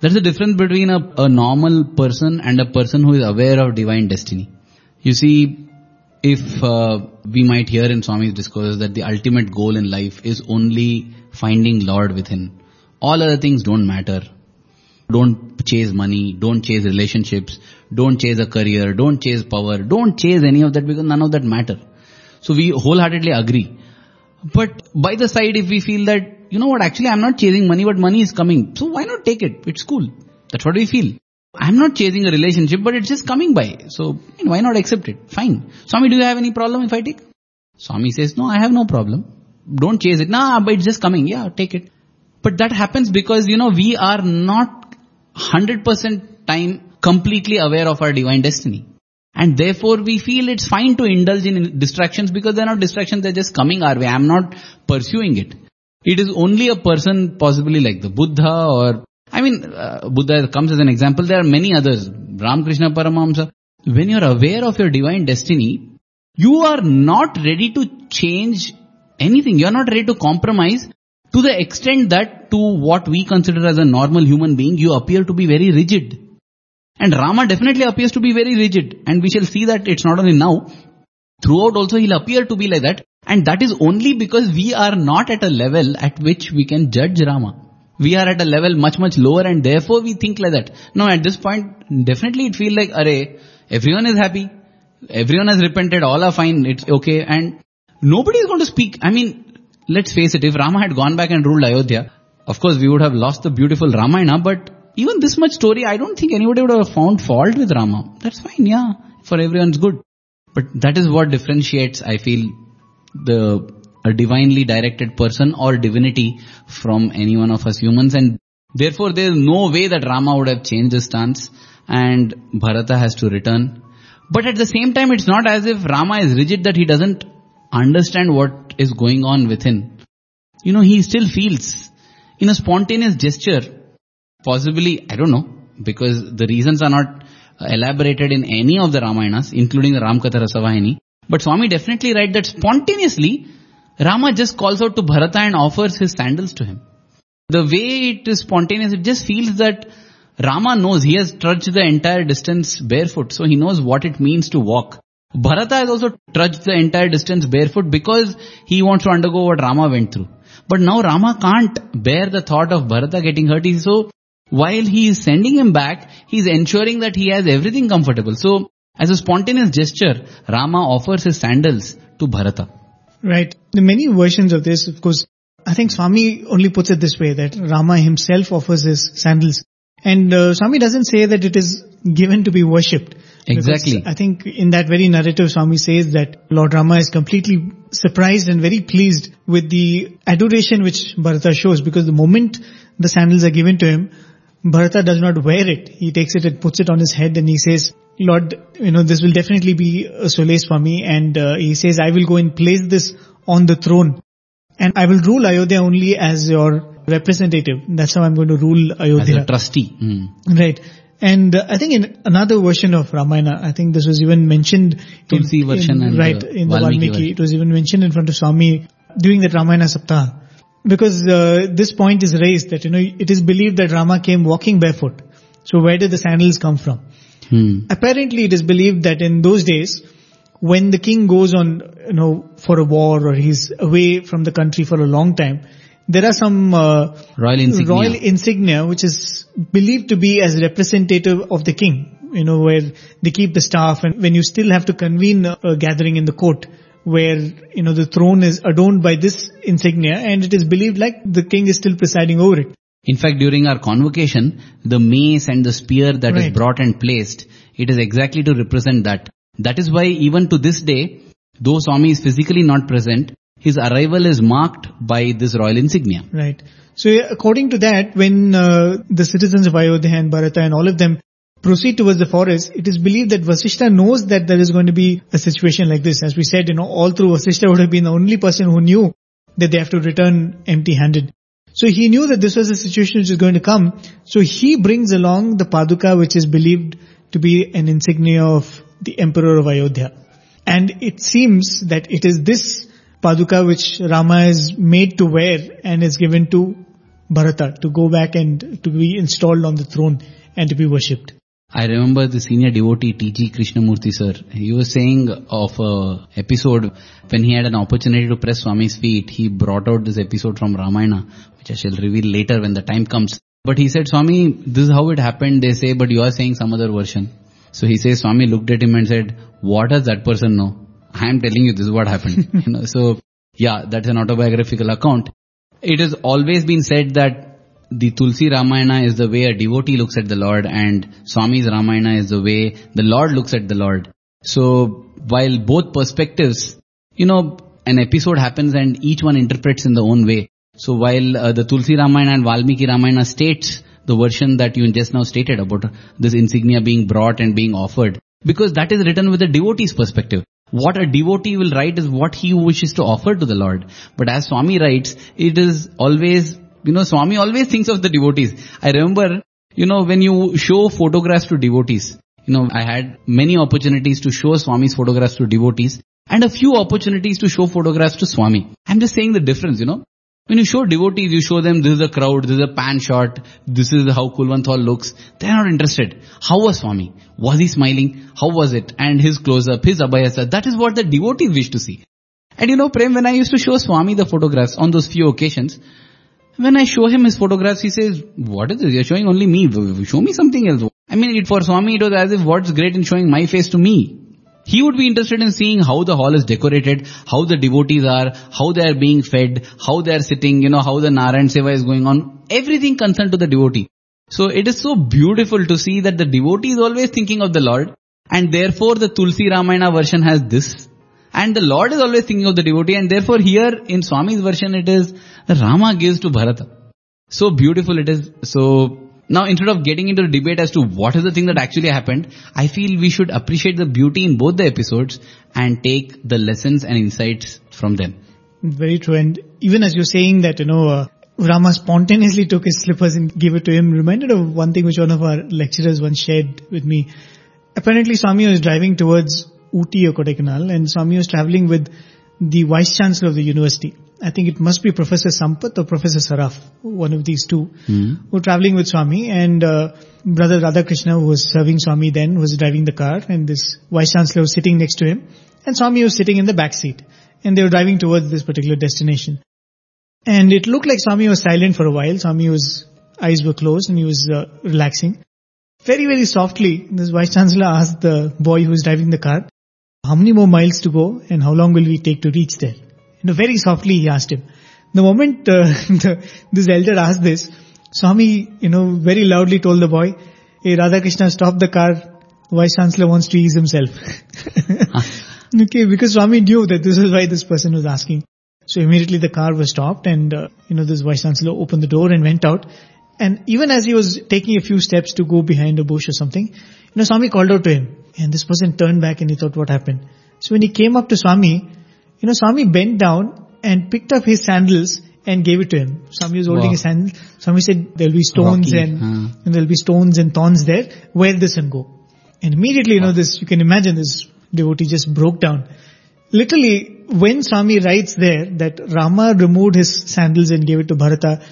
there's a difference between a, a normal person and a person who is aware of divine destiny. You see, if uh, we might hear in Swami's discourse that the ultimate goal in life is only finding Lord within. All other things don't matter. Don't chase money, don't chase relationships, don't chase a career, don't chase power, don't chase any of that, because none of that matter. So we wholeheartedly agree. But by the side, if we feel that, you know what, actually I'm not chasing money, but money is coming, so why not take it? It's cool. That's what we feel. I'm not chasing a relationship, but it's just coming by. So why not accept it? Fine. Swami, do you have any problem if I take? Swami says, no, I have no problem. Don't chase it. Nah, but it's just coming. Yeah, take it. But that happens because, you know, we are not one hundred percent time completely aware of our divine destiny. And therefore we feel it's fine to indulge in distractions, because they're not distractions, they're just coming our way. I'm not pursuing it. It is only a person possibly like the Buddha, or I mean, uh, Buddha comes as an example. There are many others. Ramakrishna Paramahamsa. When you are aware of your divine destiny, you are not ready to change anything. You are not ready to compromise, to the extent that to what we consider as a normal human being, you appear to be very rigid. And Rama definitely appears to be very rigid. And we shall see that it's not only now. Throughout also he'll appear to be like that. And that is only because we are not at a level at which we can judge Rama. We are at a level much, much lower, and therefore we think like that. Now at this point, definitely it feels like, array, everyone is happy, everyone has repented, all are fine, it's okay, and nobody is going to speak. I mean, let's face it, if Rama had gone back and ruled Ayodhya, of course we would have lost the beautiful Ramayana, but even this much story, I don't think anybody would have found fault with Rama. That's fine, yeah, for everyone's good. But that is what differentiates, I feel, the... a divinely directed person or divinity from any one of us humans, and therefore there is no way that Rama would have changed his stance and Bharata has to return. But at the same time, it's not as if Rama is rigid that he doesn't understand what is going on within. You know, he still feels in a spontaneous gesture, possibly, I don't know, because the reasons are not elaborated in any of the Ramayanas, including the Ramakatha Rasavahini. But Swami definitely writes that spontaneously Rama just calls out to Bharata and offers his sandals to him. The way it is spontaneous, it just feels that Rama knows he has trudged the entire distance barefoot, so he knows what it means to walk. Bharata has also trudged the entire distance barefoot because he wants to undergo what Rama went through. But now Rama can't bear the thought of Bharata getting hurt, so while he is sending him back, he is ensuring that he has everything comfortable. So as a spontaneous gesture, Rama offers his sandals to Bharata. Right. There are many versions of this, of course. I think Swami only puts it this way, that Rama himself offers his sandals. And uh, Swami doesn't say that it is given to be worshipped. Exactly. I think in that very narrative, Swami says that Lord Rama is completely surprised and very pleased with the adoration which Bharata shows, because the moment the sandals are given to him, Bharata does not wear it. He takes it and puts it on his head and he says, Lord, you know, this will definitely be a solace for me. And uh, he says, I will go and place this on the throne. And I will rule Ayodhya only as your representative. That's how I'm going to rule Ayodhya. As a trustee. Mm. Right. And uh, I think in another version of Ramayana, I think this was even mentioned. Tulsi in, version in, and right, in the Valmiki. Valmiki. It was even mentioned in front of Swami during that Ramayana Saptah. Because uh, this point is raised that, you know, it is believed that Rama came walking barefoot. So where did the sandals come from? Hmm. Apparently it is believed that in those days, when the king goes on, you know, for a war or he's away from the country for a long time, there are some uh, royal, insignia. royal insignia which is believed to be as representative of the king, you know, where they keep the staff, and when you still have to convene a, a gathering in the court where, you know, the throne is adorned by this insignia, and it is believed like the king is still presiding over it. In fact, during our convocation, the mace and the spear that right. is brought and placed, it is exactly to represent that. That is why even to this day, though Swami is physically not present, his arrival is marked by this royal insignia. Right. So according to that, when uh, the citizens of Ayodhya and Bharata and all of them proceed towards the forest, it is believed that Vasishta knows that there is going to be a situation like this. As we said, you know, all through Vasishta would have been the only person who knew that they have to return empty-handed. So he knew that this was a situation which is going to come. So he brings along the Paduka, which is believed to be an insignia of the Emperor of Ayodhya. And it seems that it is this Paduka which Rama is made to wear and is given to Bharata to go back and to be installed on the throne and to be worshipped. I remember the senior devotee T G Krishnamurti sir, he was saying of an episode when he had an opportunity to press Swami's feet, he brought out this episode from Ramayana, which I shall reveal later when the time comes. But he said, Swami, this is how it happened, they say, but you are saying some other version. So he says, Swami looked at him and said, what does that person know? I am telling you, this is what happened. You know, so, yeah, that's an autobiographical account. It has always been said that the Tulsi Ramayana is the way a devotee looks at the Lord, and Swami's Ramayana is the way the Lord looks at the Lord. So, while both perspectives, you know, an episode happens and each one interprets in the own way. So, while uh, the Tulsi Ramayana and Valmiki Ramayana states the version that you just now stated about this insignia being brought and being offered, because that is written with a devotee's perspective. What a devotee will write is what he wishes to offer to the Lord. But as Swami writes, it is always, you know, Swami always thinks of the devotees. I remember, you know, when you show photographs to devotees, you know, I had many opportunities to show Swami's photographs to devotees and a few opportunities to show photographs to Swami. I'm just saying the difference, you know. When you show devotees, you show them this is a crowd, this is a pan shot, this is how Kulvanthal looks. They are not interested. How was Swami? Was he smiling? How was it? And his close-up, his abhayasa, that is what the devotees wish to see. And you know, Prem, when I used to show Swami the photographs on those few occasions, when I show him his photographs, he says, what is this? You are showing only me. Show me something else. I mean, it, for Swami, it was as if what's great in showing my face to me. He would be interested in seeing how the hall is decorated, how the devotees are, how they are being fed, how they are sitting, you know, how the Narayan Seva is going on. Everything concerned to the devotee. So it is so beautiful to see that the devotee is always thinking of the Lord, and therefore the Tulsi Ramayana version has this. And the Lord is always thinking of the devotee, and therefore here in Swami's version it is Rama gives to Bharata. So beautiful it is. So now, instead of getting into a debate as to what is the thing that actually happened, I feel we should appreciate the beauty in both the episodes and take the lessons and insights from them. Very true. And even as you're saying that, you know, uh, Rama spontaneously took his slippers and gave it to him, reminded of one thing which one of our lecturers once shared with me. Apparently, Swami was driving towards Uti or Kodaikanal, and Swami was traveling with the Vice-Chancellor of the university. I think it must be Professor Sampath or Professor Saraf, one of these two, mm-hmm. who were traveling with Swami, and uh, Brother Radhakrishna, who was serving Swami then, was driving the car, and this Vice-Chancellor was sitting next to him, and Swami was sitting in the back seat, and they were driving towards this particular destination. And it looked like Swami was silent for a while. Swami was, eyes were closed and he was uh, relaxing. Very, very softly, this Vice-Chancellor asked the boy who was driving the car, how many more miles to go and how long will we take to reach there? And very softly he asked him. The moment uh, the, this elder asked this, Swami, you know, very loudly told the boy, hey Radhakrishna, stop the car. Vice-Chancellor wants to ease himself. Okay, because Swami knew that this is why this person was asking. So immediately the car was stopped and, uh, you know, this Vice-Chancellor opened the door and went out. And even as he was taking a few steps to go behind a bush or something, you know, Swami called out to him. And this person turned back and he thought, what happened? So when he came up to Swami, you know, Swami bent down and picked up his sandals and gave it to him. Swami was holding wow. his hand. Swami said, there'll be stones and, huh. and there'll be stones and thorns there. Where this and go? And immediately, you wow. know, this, you can imagine this devotee just broke down. Literally, when Swami writes there that Rama removed his sandals and gave it to Bharata,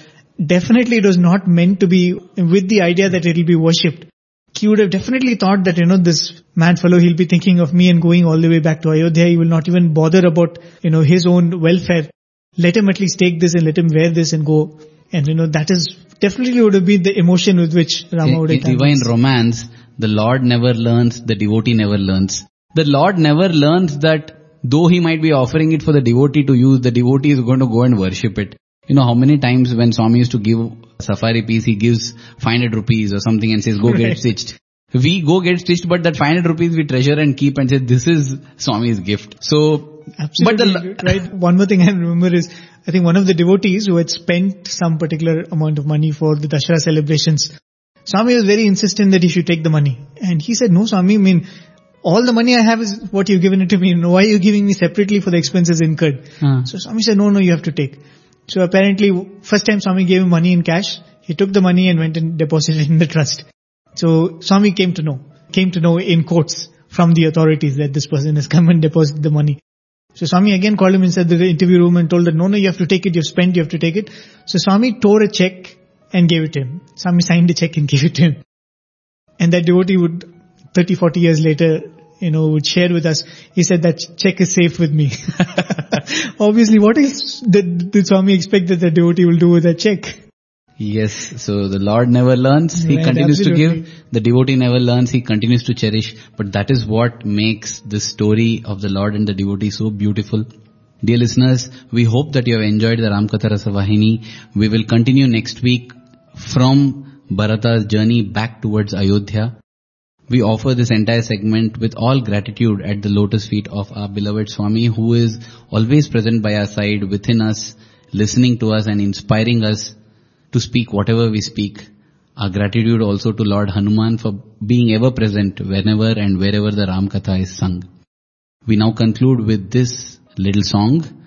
definitely it was not meant to be with the idea that it will be worshipped. He would have definitely thought that, you know, this mad fellow, he'll be thinking of me and going all the way back to Ayodhya. He will not even bother about, you know, his own welfare. Let him at least take this and let him wear this and go. And, you know, that is definitely would have been the emotion with which Rama would have done this. In divine romance, the Lord never learns, the devotee never learns. The Lord never learns that though he might be offering it for the devotee to use, the devotee is going to go and worship it. You know, how many times when Swami used to give a safari piece, he gives five hundred rupees or something and says, go get stitched. We go get stitched, but that five hundred rupees we treasure and keep and say, this is Swami's gift. So, absolutely, but the, right. One more thing I remember is, I think one of the devotees who had spent some particular amount of money for the Dasharatha celebrations, Swami was very insistent that he should take the money. And he said, no Swami, I mean, all the money I have is what you've given it to me. Why are you giving me separately for the expenses incurred? Uh. So Swami said, no, no, you have to take. So apparently, first time Swami gave him money in cash, he took the money and went and deposited it in the trust. So Swami came to know, came to know in quotes from the authorities that this person has come and deposited the money. So Swami again called him inside the interview room and told him, no, no, you have to take it, you've spent, you have to take it. So Swami tore a check and gave it to him. Swami signed a check and gave it to him. And that devotee would, thirty, forty years later, you know, would share with us, he said that check is safe with me. Obviously, what is did, did Swami expect that the devotee will do with that check? Yes, so the Lord never learns, he right, continues absolutely. to give, the devotee never learns, he continues to cherish. But that is what makes the story of the Lord and the devotee so beautiful. Dear listeners, we hope that you have enjoyed the Ramakatha Rasavahini. We will continue next week from Bharata's journey back towards Ayodhya. We offer this entire segment with all gratitude at the lotus feet of our beloved Swami, who is always present by our side, within us, listening to us and inspiring us to speak whatever we speak. Our gratitude also to Lord Hanuman for being ever present whenever and wherever the Ram Katha is sung. We now conclude with this little song.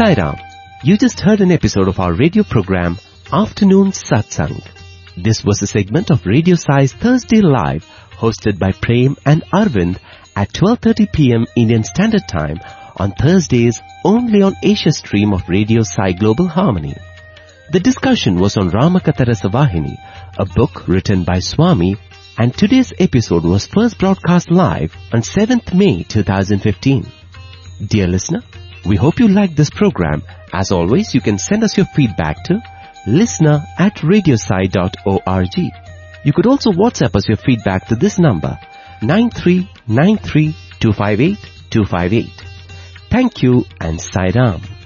Sai Ram, you just heard an episode of our radio program, Afternoon Satsang. This was a segment of Radio Sai's Thursday Live, hosted by Prem and Arvind at twelve thirty p.m. Indian Standard Time on Thursdays only on Asia Stream of Radio Sai Global Harmony. The discussion was on Ramakatha Rasavahini, a book written by Swami, and today's episode was first broadcast live on seventh May twenty fifteen. Dear listener, we hope you liked this program. As always, you can send us your feedback to listener at radiosai dot org. You could also WhatsApp us your feedback to this number, nine three nine three two five eight two five eight. Thank you and Sai Ram.